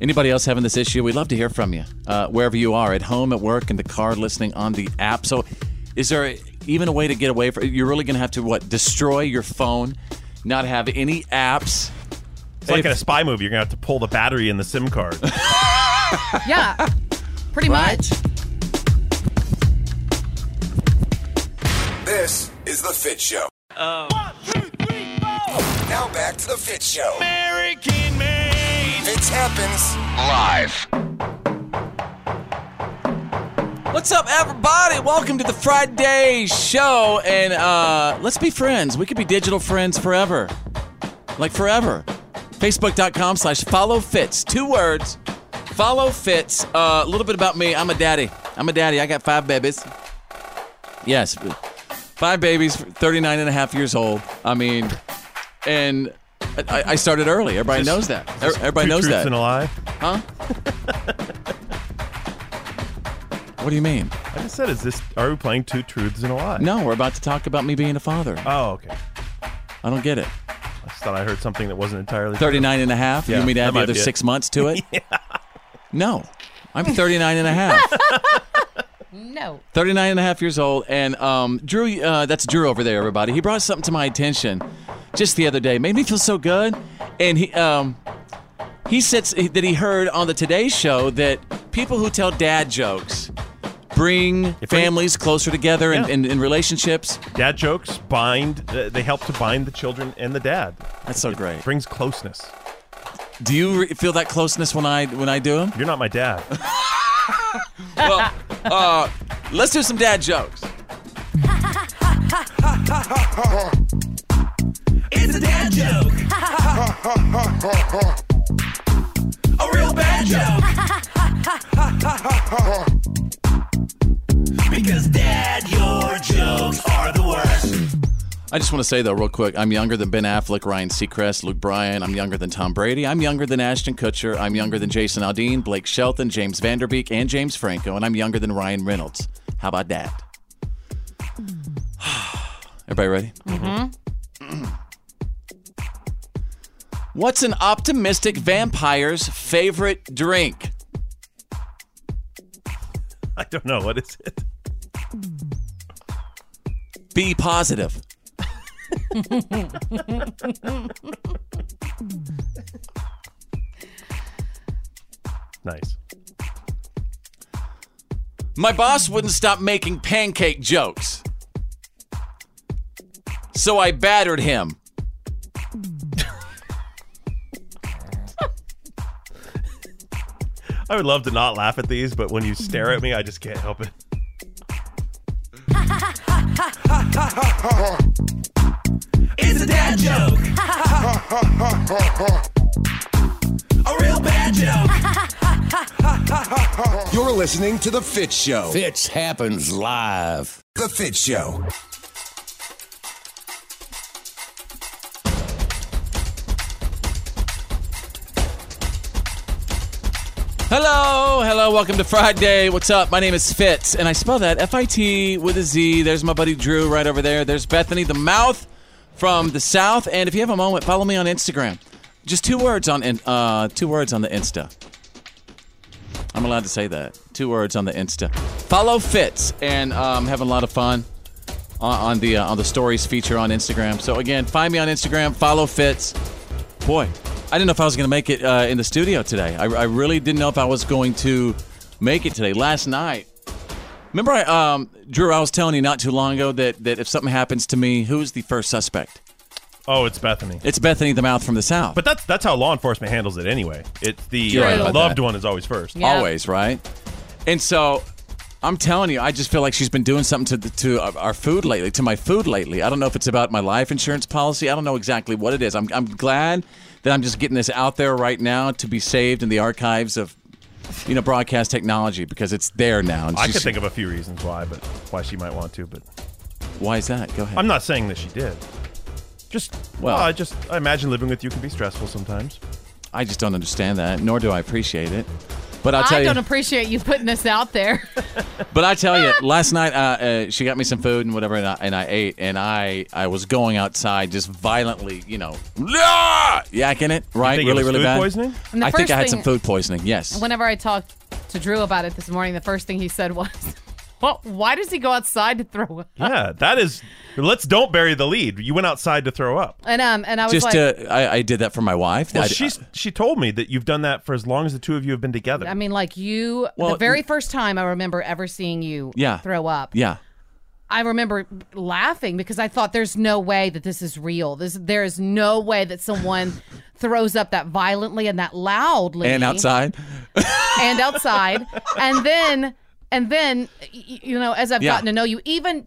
Anybody else having this issue? We'd love to hear from you, wherever you are, at home, at work, in the car, listening on the app. So is there even a way to get away from it? You're really going to have to, destroy your phone, not have any apps? It's like in a spy movie. You're going to have to pull the battery in the SIM card. Yeah, pretty much. This is The Fit Show. 1, 2, 3, 4. Now back to The Fit Show. American Made. Fitz happens live. What's up, everybody? Welcome to the Friday show. And let's be friends. We could be digital friends forever. Like forever. Facebook.com/followfitz. 2 words. Follow Fitz. A little bit about me. I'm a daddy. I got 5 babies. Yes. 5 babies, 39 and a half years old. I mean, and I started early. Everybody knows that. Everybody knows that. Two truths and a lie? Huh? What do you mean? I just said, are we playing 2 truths and a lie? No, we're about to talk about me being a father. Oh, okay. I don't get it. I just thought I heard something that wasn't entirely 39 and a half? Yeah, you mean to add the other 6 months to it? Yeah. No, I'm 39 and a half. No. 39 and a half years old. And Drew, that's Drew over there, everybody. He brought something to my attention just the other day. Made me feel so good. And he said that he heard on the Today Show that people who tell dad jokes bring families closer together in relationships. Dad jokes they help to bind the children and the dad. That's so great. It brings closeness. Do you feel that closeness when I do them? You're not my dad. Well, let's do some dad jokes. It's a dad joke. A real bad joke. Because dad, your jokes are the worst. I just want to say, though, real quick, I'm younger than Ben Affleck, Ryan Seacrest, Luke Bryan. I'm younger than Tom Brady. I'm younger than Ashton Kutcher. I'm younger than Jason Aldean, Blake Shelton, James Vanderbeek, and James Franco. And I'm younger than Ryan Reynolds. How about that? Everybody ready? Mm-hmm. What's an optimistic vampire's favorite drink? I don't know. What is it? Be positive. Nice. My boss wouldn't stop making pancake jokes, so I battered him. I would love to not laugh at these, but when you stare at me, I just can't help it. It's a dad joke. A real bad joke. You're listening to The Fitz Show. Fitz happens live. The Fitz Show. Hello, hello, welcome to Friday. What's up? My name is Fitz, and I spell that F-I-T with a Z. There's my buddy Drew right over there. There's Bethany, the mouth from the South. And if you have a moment, follow me on Instagram. Just two words on the Insta. I'm allowed to say that. Two words on the Insta. Follow Fitz, and having a lot of fun on the stories feature on Instagram. So again, find me on Instagram. Follow Fitz. Boy. I didn't know if I was going to make it in the studio today. I really didn't know if I was going to make it today. Last night, remember, Drew, I was telling you not too long ago that if something happens to me, who's the first suspect? Oh, it's Bethany. It's Bethany, the mouth from the South. But that's how law enforcement handles it anyway. It's the loved one is always first. Yeah. Always, right? And so I'm telling you, I just feel like she's been doing something to my food lately. I don't know if it's about my life insurance policy. I don't know exactly what it is. I'm glad that I'm just getting this out there right now to be saved in the archives of, broadcast technology, because it's there now. And I could think of a few reasons why she might want to, but why is that? Go ahead. I'm not saying that she did. I imagine living with you can be stressful sometimes. I just don't understand that, nor do I appreciate it. But I'll tell you, I don't appreciate you putting this out there. But I tell you, last night she got me some food and whatever, and I ate, and I was going outside just violently, yakking it, right? Really, really bad. Poisoning? I think I had some food poisoning, yes. Whenever I talked to Drew about it this morning, the first thing he said was, well, why does he go outside to throw up? Yeah, that is, don't bury the lead. You went outside to throw up. And I was just like... I did that for my wife. Well, she told me that you've done that for as long as the two of you have been together. I mean, the very first time I remember ever seeing you throw up. Yeah. I remember laughing because I thought there's no way that this is real. There is no way that someone throws up that violently and that loudly. And outside. And then, as I've gotten to know you, even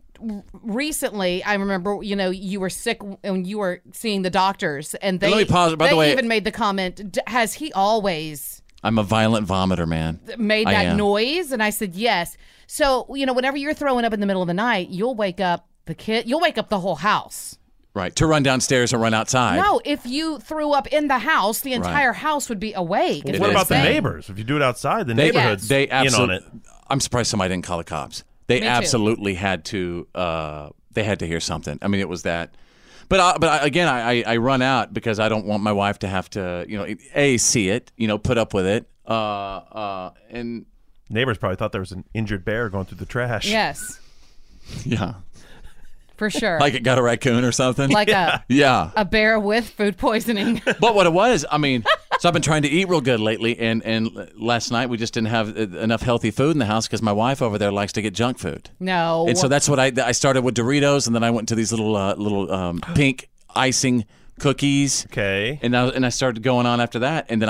recently, I remember, you were sick when you were seeing the doctors. And they, let me pause. By the way, even made the comment, has he always... I'm a violent vomiter, man. Made that noise? And I said, yes. So, whenever you're throwing up in the middle of the night, you'll wake up the kid. You'll wake up the whole house. Right. To run downstairs and run outside. No, if you threw up in the house, the entire house would be awake. Well, what about the neighbors? If you do it outside, the neighborhood's in on it. I'm surprised somebody didn't call the cops. They absolutely had to. They had to hear something. I mean, it was that. But I run out because I don't want my wife to have to, see it, put up with it. And neighbors probably thought there was an injured bear going through the trash. Yes. Yeah. For sure. Like it got a raccoon or something? A bear with food poisoning. But what it was, I mean, so I've been trying to eat real good lately, and last night we just didn't have enough healthy food in the house because my wife over there likes to get junk food. No. And so that's what I started with Doritos, and then I went to these little pink icing cookies. Okay. And I started going on after that, and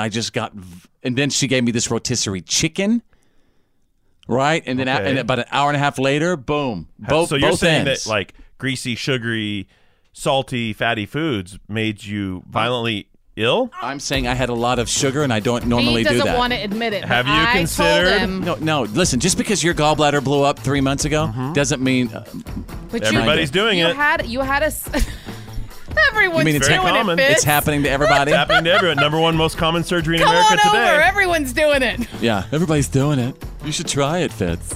then she gave me this rotisserie chicken. right? And then and about an hour and a half later, boom. Both, so you're both saying ends. That like greasy, sugary, salty, fatty foods made you violently ill? I'm saying I had a lot of sugar, and I don't normally do that. He doesn't want to admit it. Have you considered? No, listen, just because your gallbladder blew up 3 months ago doesn't mean everybody's doing it. You had a... Everyone's doing it, Fitz. It's happening to everybody? It's happening to everyone. Number one most common surgery in America today. Come on over. Everyone's doing it. Yeah, everybody's doing it. You should try it, Fitz.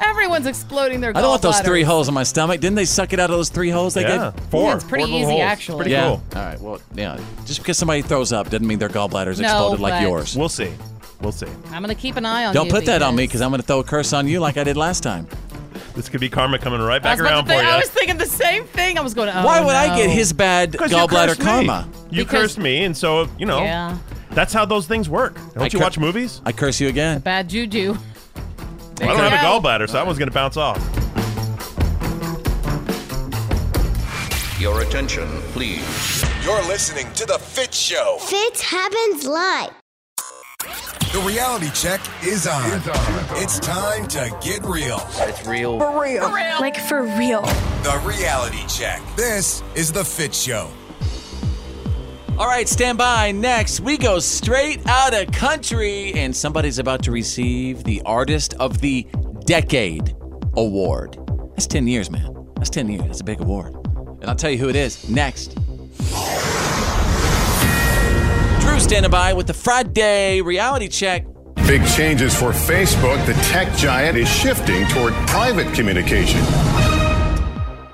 Everyone's exploding their gallbladder. I don't want those three holes in my stomach. Didn't they suck it out of those three holes they gave? Yeah, four. It's pretty easy, actually. Pretty cool. All right, well, yeah. Just because somebody throws up doesn't mean their gallbladder's exploded like yours. We'll see. We'll see. I'm going to keep an eye on you. Don't put that on me because I'm going to throw a curse on you like I did last time. This could be karma coming right back around for you. I was thinking the same thing. I was going, why would I get his bad gallbladder karma? You cursed me, and so, you know, that's how those things work. Don't you watch movies? I curse you again. Bad juju. I don't have a gallbladder, so that one's going to bounce off. Your attention, please. You're listening to The Fitz Show. Fitz happens live. The reality check is on. It's time to get real. It's real. For real. For real. Like for real. The reality check. This is The Fitz Show. All right, stand by. Next, we go straight out of country, and somebody's about to receive the Artist of the Decade Award. That's 10 years, man. That's 10 years. That's a big award. And I'll tell you who it is next. Drew standing by with the Friday reality check. Big changes for Facebook. The tech giant is shifting toward private communication.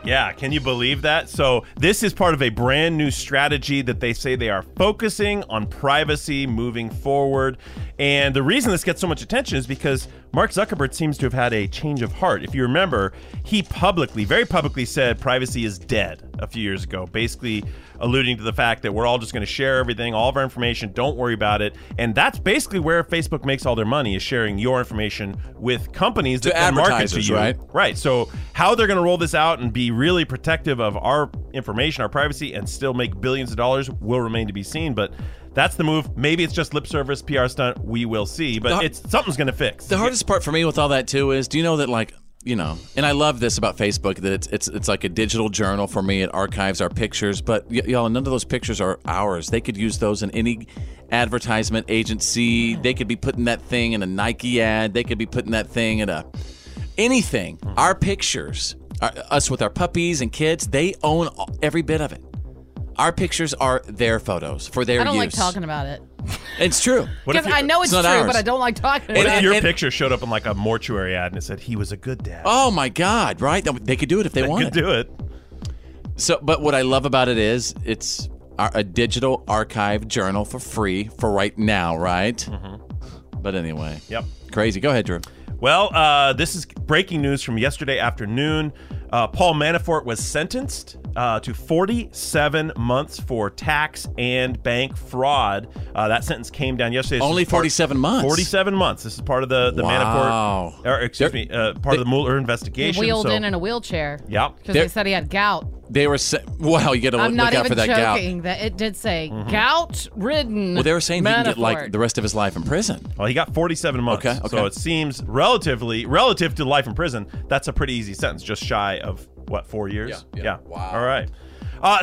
Yeah, can you believe that? So this is part of a brand new strategy that they say they are focusing on privacy moving forward. And the reason this gets so much attention is because Mark Zuckerberg seems to have had a change of heart. If you remember, he publicly, very publicly said privacy is dead a few years ago, basically alluding to the fact that we're all just going to share everything, all of our information, don't worry about it. And that's basically where Facebook makes all their money, is sharing your information with companies that then market to you. Right? Right. So how they're going to roll this out and be really protective of our information, our privacy, and still make billions of dollars will remain to be seen. But that's the move. Maybe it's just lip service, PR stunt. We will see. But something's going to fix. The hardest part for me with all that, too, is do you know that, like, you know, and I love this about Facebook, that it's like a digital journal for me. It archives our pictures, but y'all, none of those pictures are ours. They could use those in any advertisement agency. They could be putting that thing in a Nike ad. They could be putting that thing in anything. Our pictures, us with our puppies and kids, they own every bit of it. Our pictures are their photos for their use. I don't like talking about it. It's true. Because I know it's true, but I don't like talking about it. What if your picture showed up in like a mortuary ad and it said, he was a good dad? Oh my God, right? They could do it if they wanted. They could do it. So, but what I love about it is it's a digital archive journal for free for right now, right? Mm-hmm. But anyway. Yep. Crazy. Go ahead, Drew. Well, this is breaking news from yesterday afternoon. Paul Manafort was sentenced to 47 months for tax and bank fraud. That sentence came down yesterday. Only 47 months? 47 months. This is part of the Manafort, or excuse me, part of the Mueller investigation. He wheeled in a wheelchair. Yep. Because they said he had gout. They were saying, well, you got to look out for that gout. I'm not even joking. That it did say gout-ridden. Well, they were saying Manafort. He can get like the rest of his life in prison. Well, he got 47 months. Okay. So it seems relative to life in prison, that's a pretty easy sentence, just shy of, what, 4 years? Yeah. Wow. All right.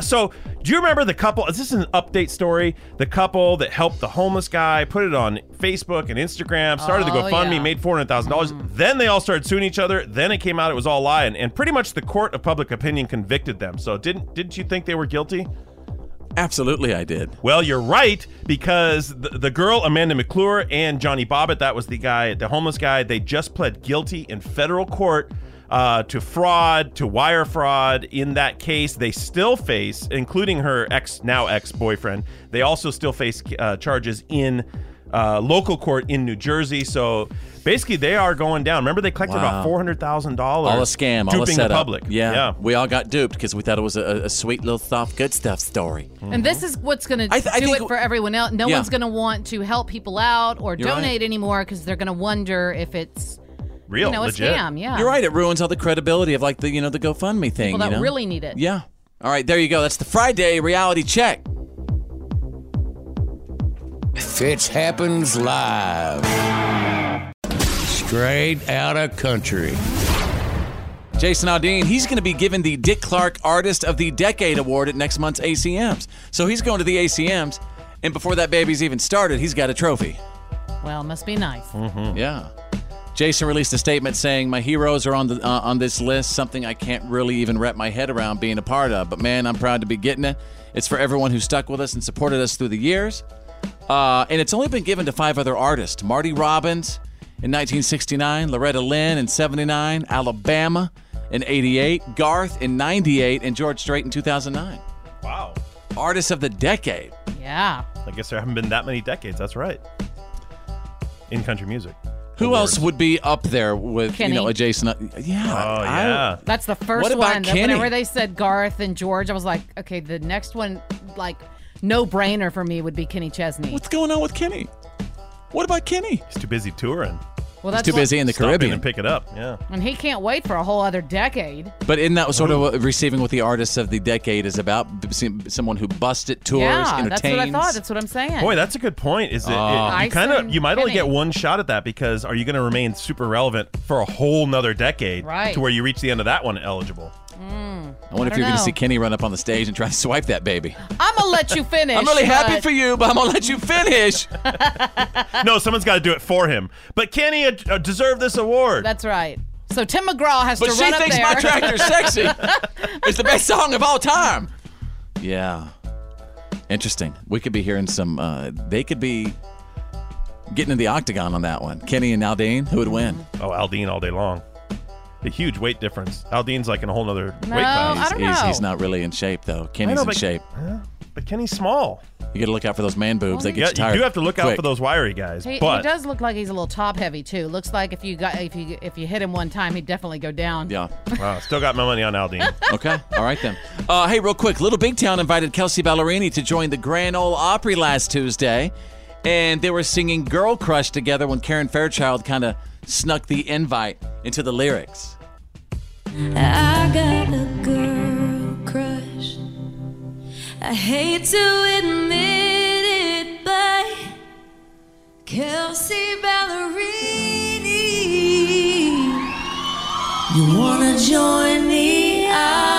So do you remember the couple? This is an update story. The couple that helped the homeless guy, put it on Facebook and Instagram, started to GoFundMe, made $400,000. Then they all started suing each other. Then it came out it was all a lie. And pretty much the court of public opinion convicted them. So didn't you think they were guilty? Absolutely, I did. Well, you're right, because the girl, Amanda McClure, and Johnny Bobbitt, that was the guy, the homeless guy, they just pled guilty in federal court to fraud, to wire fraud. In that case, they still face, including her now ex-boyfriend, they also still face charges in local court in New Jersey. So basically, they are going down. Remember, they collected about $400,000. All a scam, all a setup. Duping the public. Yeah, we all got duped because we thought it was a sweet little soft good stuff story. Mm-hmm. And this is what's going to do it for everyone else. No one's going to want to help people out or donate anymore because they're going to wonder if it's real, legit. A scam, yeah. You're right. It ruins all the credibility of like the GoFundMe thing. People that really need it. Yeah. All right, there you go. That's the Friday reality check. Fitz happens live. Straight out of country. Jason Aldean, he's going to be given the Dick Clark Artist of the Decade Award at next month's ACMs. So he's going to the ACMs, and before that baby's even started, he's got a trophy. Well, must be nice. Mm-hmm. Yeah. Jason released a statement saying, "My heroes are on this list, something I can't really even wrap my head around being a part of. But man, I'm proud to be getting it. It's for everyone who stuck with us and supported us through the years. And it's only been given to 5 other artists. Marty Robbins in 1969, Loretta Lynn in 79, Alabama in 88, Garth in 98, and George Strait in 2009. Wow. Artists of the decade. Yeah. I guess there haven't been that many decades. That's right. In country music. Who else would be up there with Kenny. You know, a Jason? Yeah. Oh, yeah. That's the first one. Kenny? Whenever they said Garth and George, I was like, okay, the next one, like, no-brainer for me would be Kenny Chesney. What's going on with Kenny? What about Kenny? He's too busy touring. Well, that's He's too busy in the Caribbean. And pick it up, yeah. And he can't wait for a whole other decade. But isn't that sort of receiving what the artist of the decade is about? Someone who busts it, tours, entertains. Yeah, that's what I thought. That's what I'm saying. Boy, that's a good point. Is you might only get one shot at that, because are you going to remain super relevant for a whole nother decade to where you reach the end of that one eligible? I wonder if you're going to see Kenny run up on the stage and try to swipe that baby. I'm going to let you finish. I'm really happy for you, but I'm going to let you finish. No, someone's got to do it for him. But Kenny deserved this award. That's right. So Tim McGraw has to run up there. But she thinks My Tractor's Sexy is the best song of all time. Yeah. Interesting. We could be hearing some, they could be getting in the octagon on that one. Kenny and Aldean, who would win? Oh, Aldean all day long. A huge weight difference. Aldean's like in a whole other weight class. I don't know. He's not really in shape, though. Kenny's in shape. But Kenny's small. You got to look out for those man boobs. They get you tired. You do have to look out for those wiry guys. He does look like he's a little top heavy too. Looks like if you hit him one time, he'd definitely go down. Yeah. Wow. Still got my money on Aldean. Okay. All right then. Hey, real quick, Little Big Town invited Kelsey Ballerini to join the Grand Ole Opry last Tuesday, and they were singing "Girl Crush" together when Karen Fairchild kind of snuck the invite into the lyrics. I got a girl crush. I hate to admit it, but Kelsey Ballerini, you wanna join the Opry?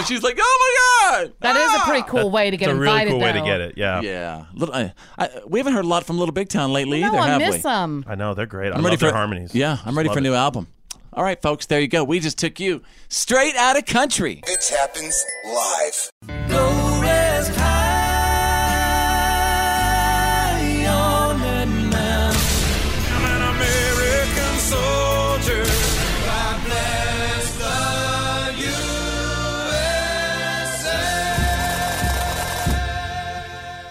And she's like, oh my God! That is a pretty cool way to get invited, though. It's a really cool way to get it, yeah. Yeah. We haven't heard a lot from Little Big Town lately either, have we? I miss them. I know, they're great. I love their harmonies. Yeah, I'm ready for a new album. All right, folks, there you go. We just took you straight out of country. It happens live. Go rest high on that mountain. I'm an American soldier. I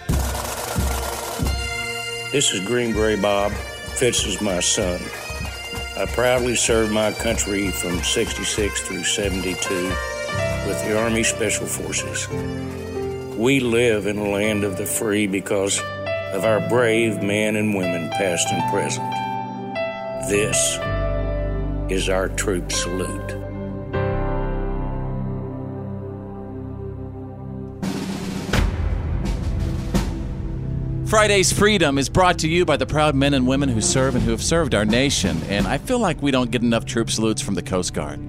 bless the USA. This is Green Gray Bob. Fitz is my son. I proudly served my country from 66 through 72 with the Army Special Forces. We live in a land of the free because of our brave men and women, past and present. This is our troop salute. Friday's Freedom is brought to you by the proud men and women who serve and who have served our nation. And I feel like we don't get enough troop salutes from the Coast Guard.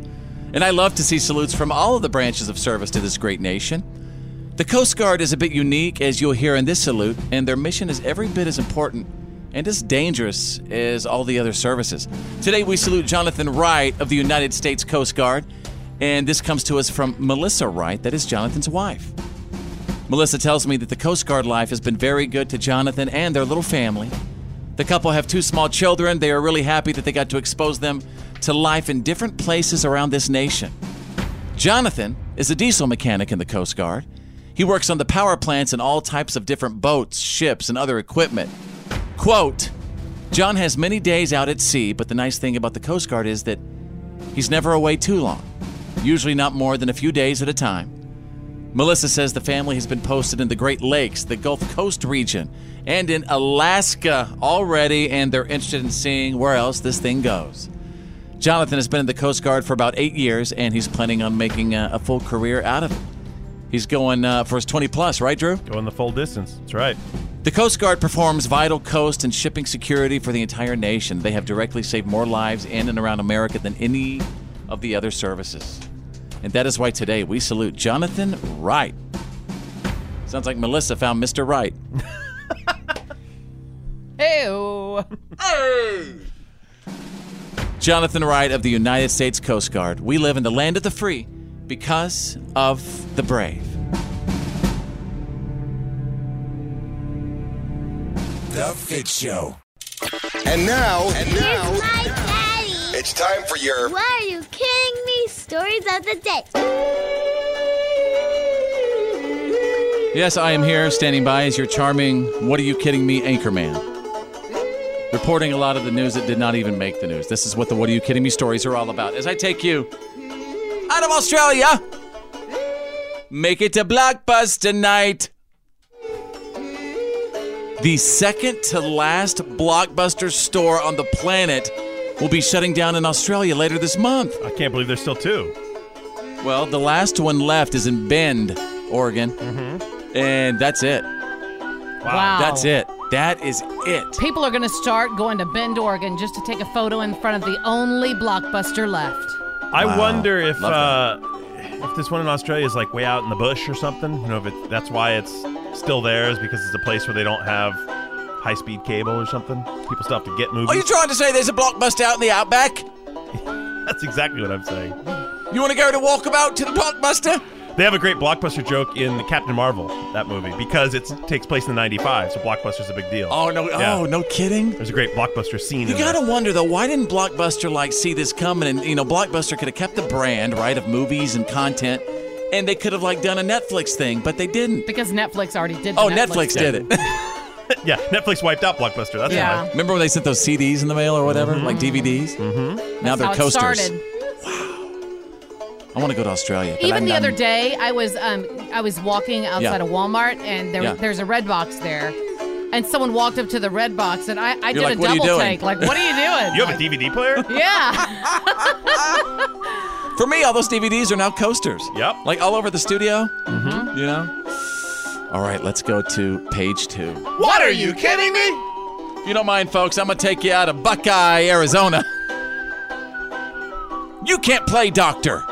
And I love to see salutes from all of the branches of service to this great nation. The Coast Guard is a bit unique, as you'll hear in this salute, and their mission is every bit as important and as dangerous as all the other services. Today we salute Jonathan Wright of the United States Coast Guard, and this comes to us from Melissa Wright, that is Jonathan's wife. Melissa tells me that the Coast Guard life has been very good to Jonathan and their little family. The couple have 2 small children. They are really happy that they got to expose them to life in different places around this nation. Jonathan is a diesel mechanic in the Coast Guard. He works on the power plants and all types of different boats, ships, and other equipment. Quote, John has many days out at sea, but the nice thing about the Coast Guard is that he's never away too long, usually not more than a few days at a time. Melissa says the family has been posted in the Great Lakes, the Gulf Coast region, and in Alaska already, and they're interested in seeing where else this thing goes. Jonathan has been in the Coast Guard for about 8 years, and he's planning on making a full career out of it. He's going for his 20-plus, right, Drew? Going the full distance. That's right. The Coast Guard performs vital coast and shipping security for the entire nation. They have directly saved more lives in and around America than any of the other services. And that is why today we salute Jonathan Wright. Sounds like Melissa found Mr. Wright. Hey-o. Hey! Jonathan Wright of the United States Coast Guard. We live in the land of the free because of the brave. The Fit Show. And now here's my daddy. It's time for your Why Are You Kidding Me? Stories of the Day. Yes, I am here standing by as your charming What Are You Kidding Me anchorman. Reporting a lot of the news that did not even make the news. This is what the What Are You Kidding Me stories are all about. As I take you out of Australia, make it to Blockbuster night. The second to last Blockbuster store on the planet will be shutting down in Australia later this month. I can't believe there's still two. Well, the last one left is in Bend, Oregon. Mm-hmm. And that's it. Wow. That's it. That is it. People are going to start going to Bend, Oregon just to take a photo in front of the only Blockbuster left. I wonder if this one in Australia is like way out in the bush or something. You know, that's why it's still there, is because it's a place where they don't have high-speed cable or something. People still have to get movies. Are you trying to say there's a Blockbuster out in the outback? That's exactly what I'm saying. You want to go to Walkabout to the Blockbuster? They have a great Blockbuster joke in Captain Marvel, that movie, because it takes place in the 95, so Blockbuster's a big deal. Oh, no, yeah. Oh, no kidding? There's a great Blockbuster scene. You got to wonder, though, why didn't Blockbuster, see this coming? And, Blockbuster could have kept the brand, right, of movies and content, and they could have, done a Netflix thing, but they didn't. Because Netflix already did the Netflix did it. Yeah, Netflix wiped out Blockbuster. That's why. Remember when they sent those CDs in the mail or whatever, mm-hmm. like DVDs? Mm-hmm. Now they're coasters. It started. I want to go to Australia. Even the other day, I was walking outside of Walmart, and there's a red box there, and someone walked up to the red box, and I did a double take. Like, what are you doing? You have a DVD player? Yeah. For me, all those DVDs are now coasters. Yep. All over the studio. Mm-hmm. All right, let's go to page 2. What are you kidding me? If you don't mind, folks, I'm going to take you out of Buckeye, Arizona. You can't play doctor.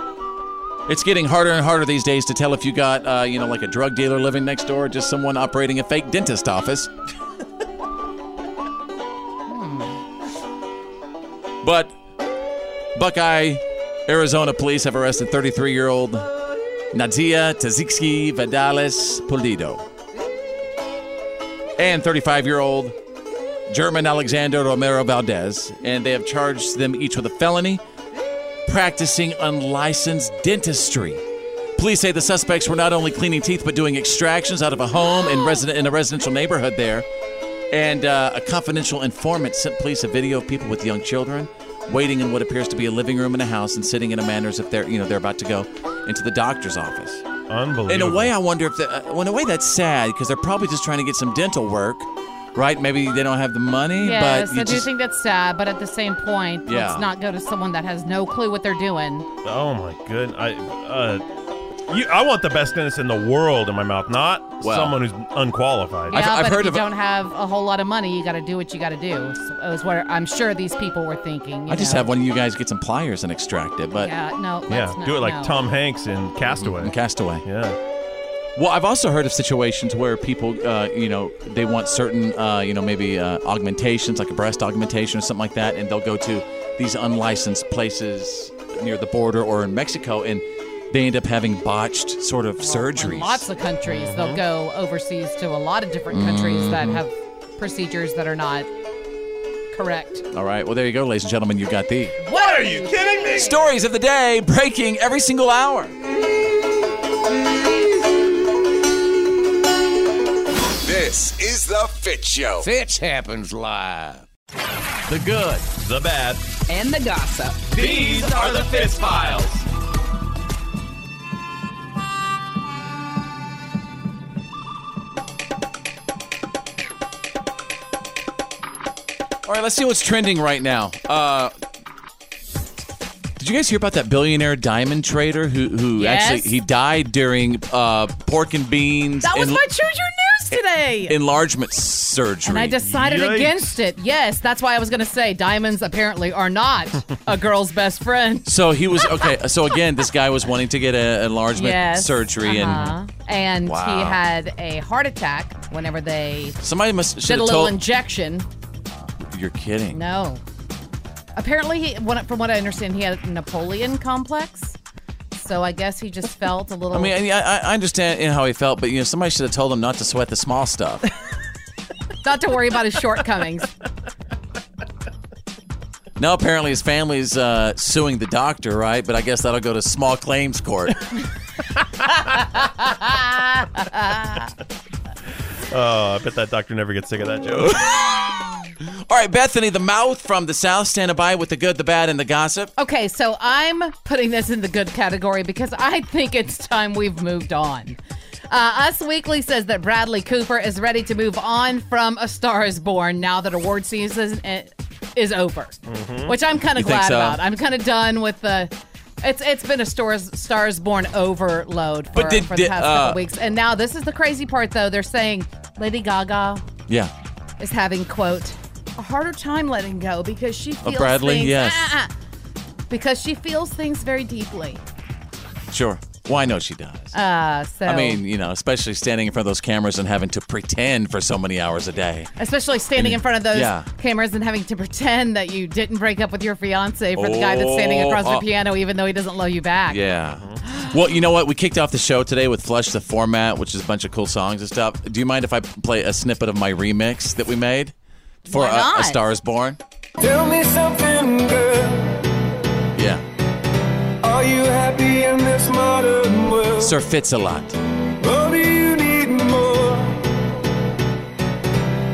It's getting harder and harder these days to tell if you got, a drug dealer living next door or just someone operating a fake dentist office. But Buckeye, Arizona police have arrested 33-year-old Nadia Tazikski Vidales Pulido and 35-year-old German Alexander Romero Valdez, and they have charged them each with a felony. Practicing unlicensed dentistry. Police say the suspects were not only cleaning teeth but doing extractions out of a home in a residential neighborhood there. And a confidential informant sent police a video of people with young children waiting in what appears to be a living room in a house and sitting in a manner as if they're about to go into the doctor's office. Unbelievable. In a way, I wonder if that's sad because they're probably just trying to get some dental work. Right? Maybe they don't have the money. Yes, but I do think that's sad, but at the same point, let's not go to someone that has no clue what they're doing. Oh, my goodness. I want the best dentist in the world in my mouth, not someone who's unqualified. Yeah, I've heard if you don't have a whole lot of money, you got to do what you got to do. So is what I'm sure these people were thinking. I just have one of you guys get some pliers and extract it. But do it like Tom Hanks in Castaway. Mm-hmm. In Castaway. Yeah. Well, I've also heard of situations where people, they want certain, augmentations, like a breast augmentation or something like that, and they'll go to these unlicensed places near the border or in Mexico, and they end up having botched sort of surgeries. In lots of countries. Mm-hmm. They'll go overseas to a lot of different countries that have procedures that are not correct. All right. Well, there you go, ladies and gentlemen. You got the... What are you kidding me? Stories of the day breaking every single hour. This is The Fit Show. Fitch happens live. The good, the bad, and the gossip. These are the Fitz Files. All right, let's see what's trending right now. Did Did you guys hear about that billionaire diamond trader who actually he died during pork and beans? That was my Choose Your News today. Enlargement surgery. And I decided against it. Yes, that's why I was going to say diamonds apparently are not a girl's best friend. So he was So again, this guy was wanting to get an enlargement surgery, and he had a heart attack whenever they did a little injection. You're kidding. No. Apparently, from what I understand, he had a Napoleon complex. So I guess he just felt a little... I mean, I understand how he felt, but somebody should have told him not to sweat the small stuff. Not to worry about his shortcomings. Now, apparently, his family's suing the doctor, right? But I guess that'll go to small claims court. Oh, I bet that doctor never gets sick of that joke. All right, Bethany, the mouth from the South, standing by with the good, the bad, and the gossip. Okay, so I'm putting this in the good category because I think it's time we've moved on. Us Weekly says that Bradley Cooper is ready to move on from A Star Is Born now that award season is over, which I'm kind of glad about. I'm kind of done with the... It's been a Star Is Born overload for the past couple weeks. And now this is the crazy part, though. They're saying Lady Gaga is having, quote... a harder time letting go because she feels things. Because she feels things very deeply. Sure. Well, I know she does. I mean, especially standing in front of those cameras and having to pretend for so many hours a day. Especially standing in front of those cameras and having to pretend that you didn't break up with your fiance for the guy that's standing across the piano, even though he doesn't love you back. Yeah. Well, you know what? We kicked off the show today with Flush the Format, which is a bunch of cool songs and stuff. Do you mind if I play a snippet of my remix that we made? For A Star Is Born. Tell me something, girl. Yeah. Are you happy in this modern world? Sir fits a lot. Or do you need more?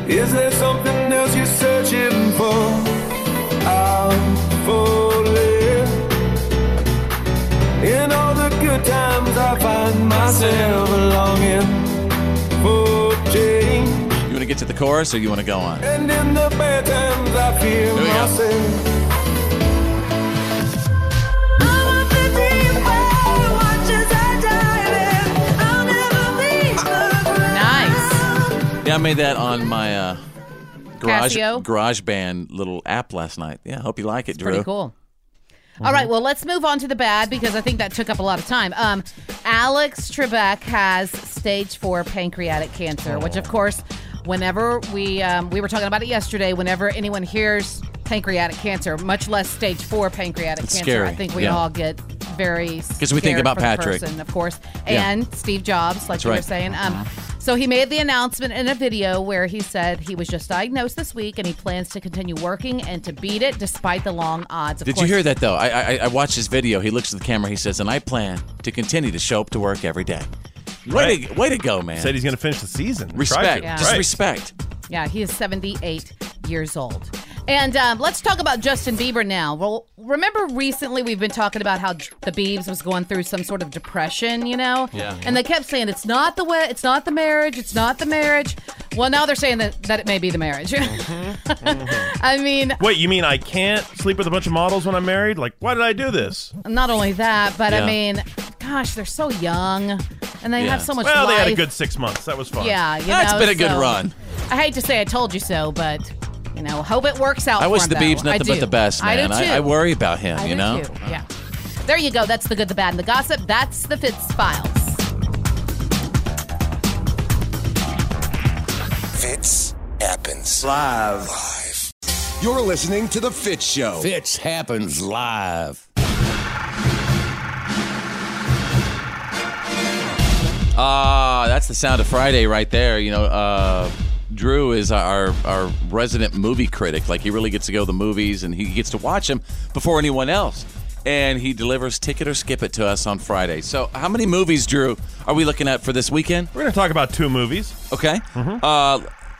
Is there something else you're searching for? I'm falling. In all the good times I find myself longing for change. You want to get to the chorus, or you want to go on? And in the bad times, I feel nice. Yeah, I made that on my GarageBand little app last night. Yeah, hope you like it, Drew. Pretty cool. All right, well, let's move on to the bad because I think that took up a lot of time. Alex Trebek has stage 4 pancreatic cancer, which, of course, whenever we were talking about it yesterday, whenever anyone hears pancreatic cancer, much less stage 4 pancreatic cancer, scary. I think we all get very scared because we think about Patrick, person, of course, and Steve Jobs, like you were saying. So he made the announcement in a video where he said he was just diagnosed this week and he plans to continue working and to beat it despite the long odds. Of course. You hear that, though? I watched his video. He looks at the camera. He says, and I plan to continue to show up to work every day. Right. Way to go, man. He said he's going to finish the season. Respect. Yeah. Just respect. Yeah, he is 78 years old. And let's talk about Justin Bieber now. Well, remember recently we've been talking about how the Biebs was going through some sort of depression, Yeah. And they kept saying, it's not the marriage. Well, now they're saying that it may be the marriage. I mean... Wait, you mean I can't sleep with a bunch of models when I'm married? Like, why did I do this? Not only that, but I mean, gosh, they're so young. And they have so much life. Well, they had a good 6 months. That was fun. Yeah, That's been a good run. I hate to say I told you so, but... hope it works out for him. I wish the Biebs nothing but the best, man. I do too. I worry about him, I do too. Yeah. There you go. That's the good, the bad, and the gossip. That's the Fitz Files. Fitz happens live. You're listening to The Fitz Show. Fitz happens live. That's the sound of Friday right there. Drew is our resident movie critic. Like, he really gets to go to the movies, and he gets to watch them before anyone else. And he delivers Ticket or Skip It to us on Friday. So how many movies, Drew, are we looking at for this weekend? We're going to talk about 2 movies. Okay.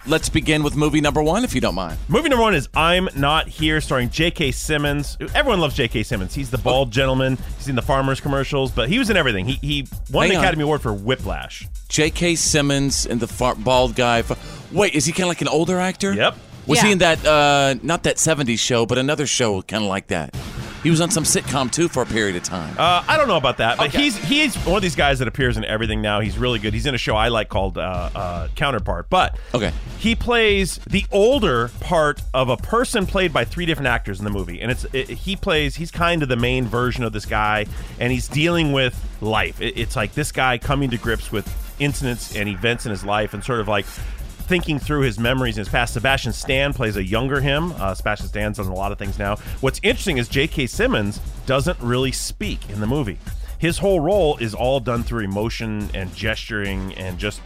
Let's begin with movie number 1, if you don't mind. Movie number 1 is I'm Not Here, starring J.K. Simmons. Everyone loves J.K. Simmons. He's the bald gentleman. He's in the Farmers commercials, but he was in everything. He won an Academy Award for Whiplash. J.K. Simmons and the bald guy. Wait, is he kind of like an older actor? Yep. Was he in that, not that 70s show, but another show kind of like that? He was on some sitcom, too, for a period of time. I don't know about that, but he's one of these guys that appears in everything now. He's really good. He's in a show I like called Counterpart, but he plays the older part of a person played by three different actors in the movie, and he's kind of the main version of this guy, and he's dealing with life. It's like this guy coming to grips with incidents and events in his life and sort of like thinking through his memories in his past. Sebastian Stan plays a younger him. Sebastian Stan's done a lot of things now. What's interesting is J.K. Simmons doesn't really speak in the movie. His whole role is all done through emotion and gesturing and just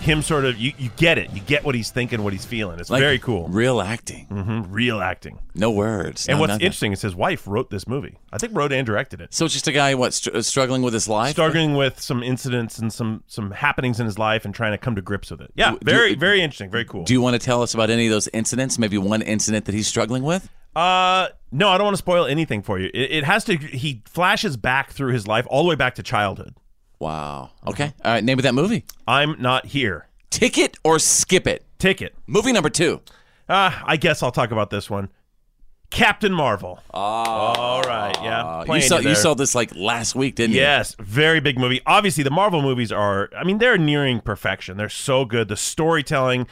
him sort of, you get it. You get what he's thinking, what he's feeling. It's like very cool. Real acting. Mm-hmm, real acting. No words. And what's interesting is his wife wrote this movie. I think wrote and directed it. So it's just a guy, struggling with his life? Struggling with some incidents and some happenings in his life and trying to come to grips with it. Yeah, very interesting. Very cool. Do you want to tell us about any of those incidents? Maybe one incident that he's struggling with? No, I don't want to spoil anything for you. He flashes back through his life all the way back to childhood. Wow. Okay. All right. Name of that movie? I'm Not Here. Ticket or Skip It? Ticket. Movie number 2. I guess I'll talk about this one. Captain Marvel. Oh. All right. Yeah. You saw this like last week, didn't you? Yes. Very big movie. Obviously, the Marvel movies are, I mean, they're nearing perfection. They're so good. The storytelling.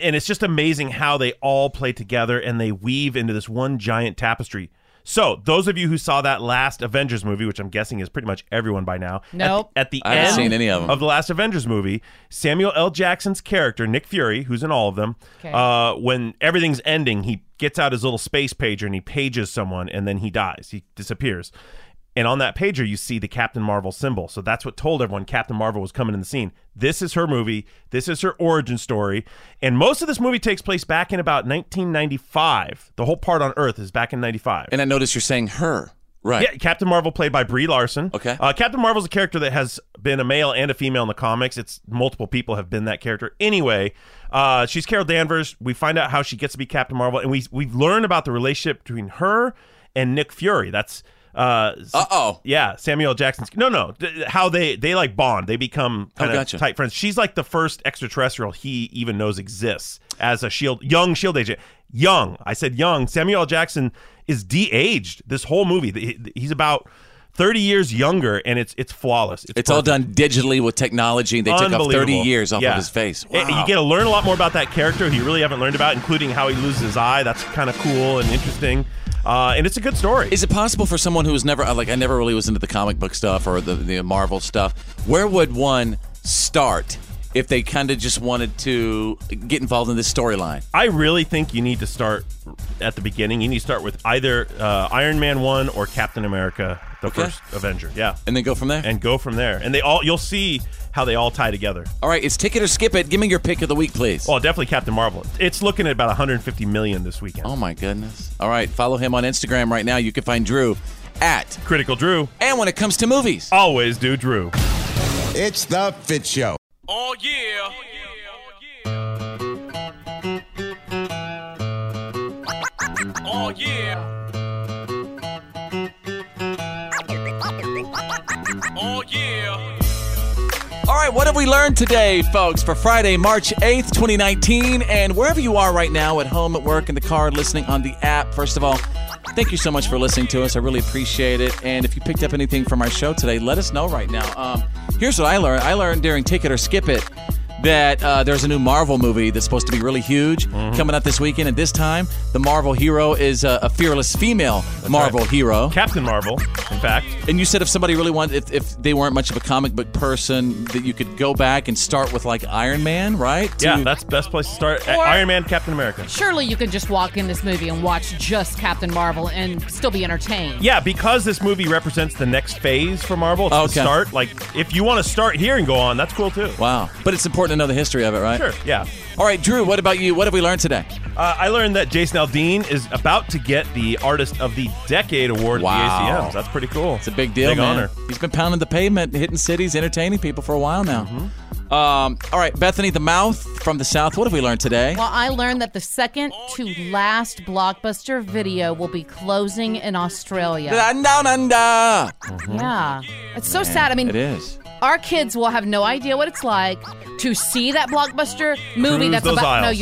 And it's just amazing how they all play together and they weave into this one giant tapestry. So, those of you who saw that last Avengers movie, which I'm guessing is pretty much everyone by now. Nope. At the end of the last Avengers movie, Samuel L. Jackson's character, Nick Fury, who's in all of them, when everything's ending, he gets out his little space pager and he pages someone and then he dies. He disappears. And on that pager, you see the Captain Marvel symbol. So that's what told everyone Captain Marvel was coming in the scene. This is her movie. This is her origin story. And most of this movie takes place back in about 1995. The whole part on Earth is back in 95. And I notice you're saying her. Right. Yeah, Captain Marvel played by Brie Larson. Okay. Captain Marvel's a character that has been a male and a female in the comics. It's multiple people have been that character. Anyway, she's Carol Danvers. We find out how she gets to be Captain Marvel. And we learn about the relationship between her and Nick Fury. That's... yeah, Samuel Jackson's... No, how they like bond. They become kind of tight friends. She's like the first extraterrestrial he even knows exists as a young SHIELD agent. Samuel L. Jackson is de-aged this whole movie. He's about 30 years younger, and it's flawless. It's all done digitally with technology. They took off 30 years off of his face. Wow. You get to learn a lot more about that character who you really haven't learned about, including how he loses his eye. That's kind of cool and interesting. And it's a good story. Is it possible for someone who was never, I never really was into the comic book stuff or the Marvel stuff, where would one start if they kind of just wanted to get involved in this storyline? I really think you need to start at the beginning. You need to start with either Iron Man 1 or Captain America, the first Avenger. Yeah. And then go from there? And go from there. And you'll see how they all tie together. All right, it's Ticket or Skip It. Give me your pick of the week, please. Oh, definitely Captain Marvel. It's looking at about $150 million this weekend. Oh, my goodness. All right, follow him on Instagram right now. You can find Drew at Critical Drew. And when it comes to movies, always do Drew. It's The Fit Show. Oh, yeah. Oh, yeah. Oh, yeah. All right, what have we learned today, folks, for Friday, March 8th, 2019? And wherever you are right now, at home, at work, in the car, listening on the app, first of all, thank you so much for listening to us. I really appreciate it. And if you picked up anything from our show today, let us know right now. Here's what I learned. I learned during Ticket or Skip It that there's a new Marvel movie that's supposed to be really huge coming out this weekend. And this time, the Marvel hero is a fearless female hero. Captain Marvel, in fact. And you said if somebody really wanted, if they weren't much of a comic book person, that you could go back and start with like Iron Man, right? That's the best place to start. Iron Man, Captain America. Surely you could just walk in this movie and watch just Captain Marvel and still be entertained. Yeah, because this movie represents the next phase for Marvel. It's the start. Like, if you want to start here and go on, that's cool too. Wow. But it's important to know the history of it, right? Sure, yeah. All right, Drew, what about you? What have we learned today? I learned that Jason Aldean is about to get the Artist of the Decade Award at the ACMs. That's pretty cool. It's a big deal, man. Honor. He's been pounding the pavement, hitting cities, entertaining people for a while now. Mm-hmm. All right, Bethany, the Mouth from the South, what have we learned today? Well, I learned that the second to last Blockbuster video will be closing in Australia. Yeah. It's so sad. I mean, it is. Our kids will have no idea what it's like to see that Blockbuster movie that's about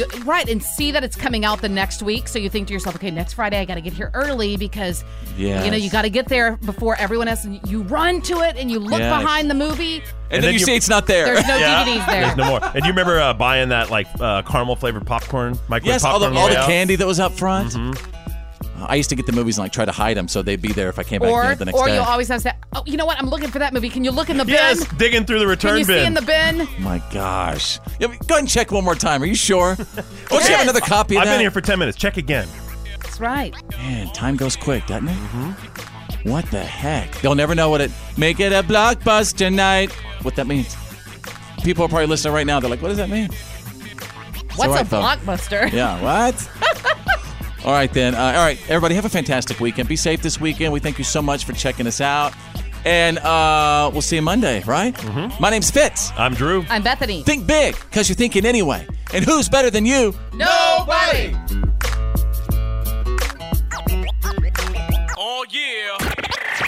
and see that it's coming out the next week. So you think to yourself, okay, next Friday I got to get here early because you know you got to get there before everyone else. And you run to it and you look behind the movie. And then you see it's not there. There's no DVDs there. There's no more. And you remember buying that like caramel flavored popcorn, microwave popcorn? Yes, all the candy that was up front. Mm-hmm. I used to get the movies and like try to hide them so they'd be there if I came back the next day. Or you'll always have to say, oh, you know what? I'm looking for that movie. Can you look in the bin? Yes, digging through the return bin. Can you see in the bin? Oh my gosh. Yeah, go ahead and check one more time. Are you sure? Don't you have another copy of that? I've been here for 10 minutes. Check again. That's right. Man, time goes quick, doesn't it? Mm-hmm. What the heck? They'll never know what it... Make it a Blockbuster night. What that means. People are probably listening right now. They're like, what does that mean? What's a Blockbuster? Yeah, what? All right, then. All right, everybody, have a fantastic weekend. Be safe this weekend. We thank you so much for checking us out. And we'll see you Monday, right? Mm-hmm. My name's Fitz. I'm Drew. I'm Bethany. Think big, because you're thinking anyway. And who's better than you? Nobody! Oh, yeah.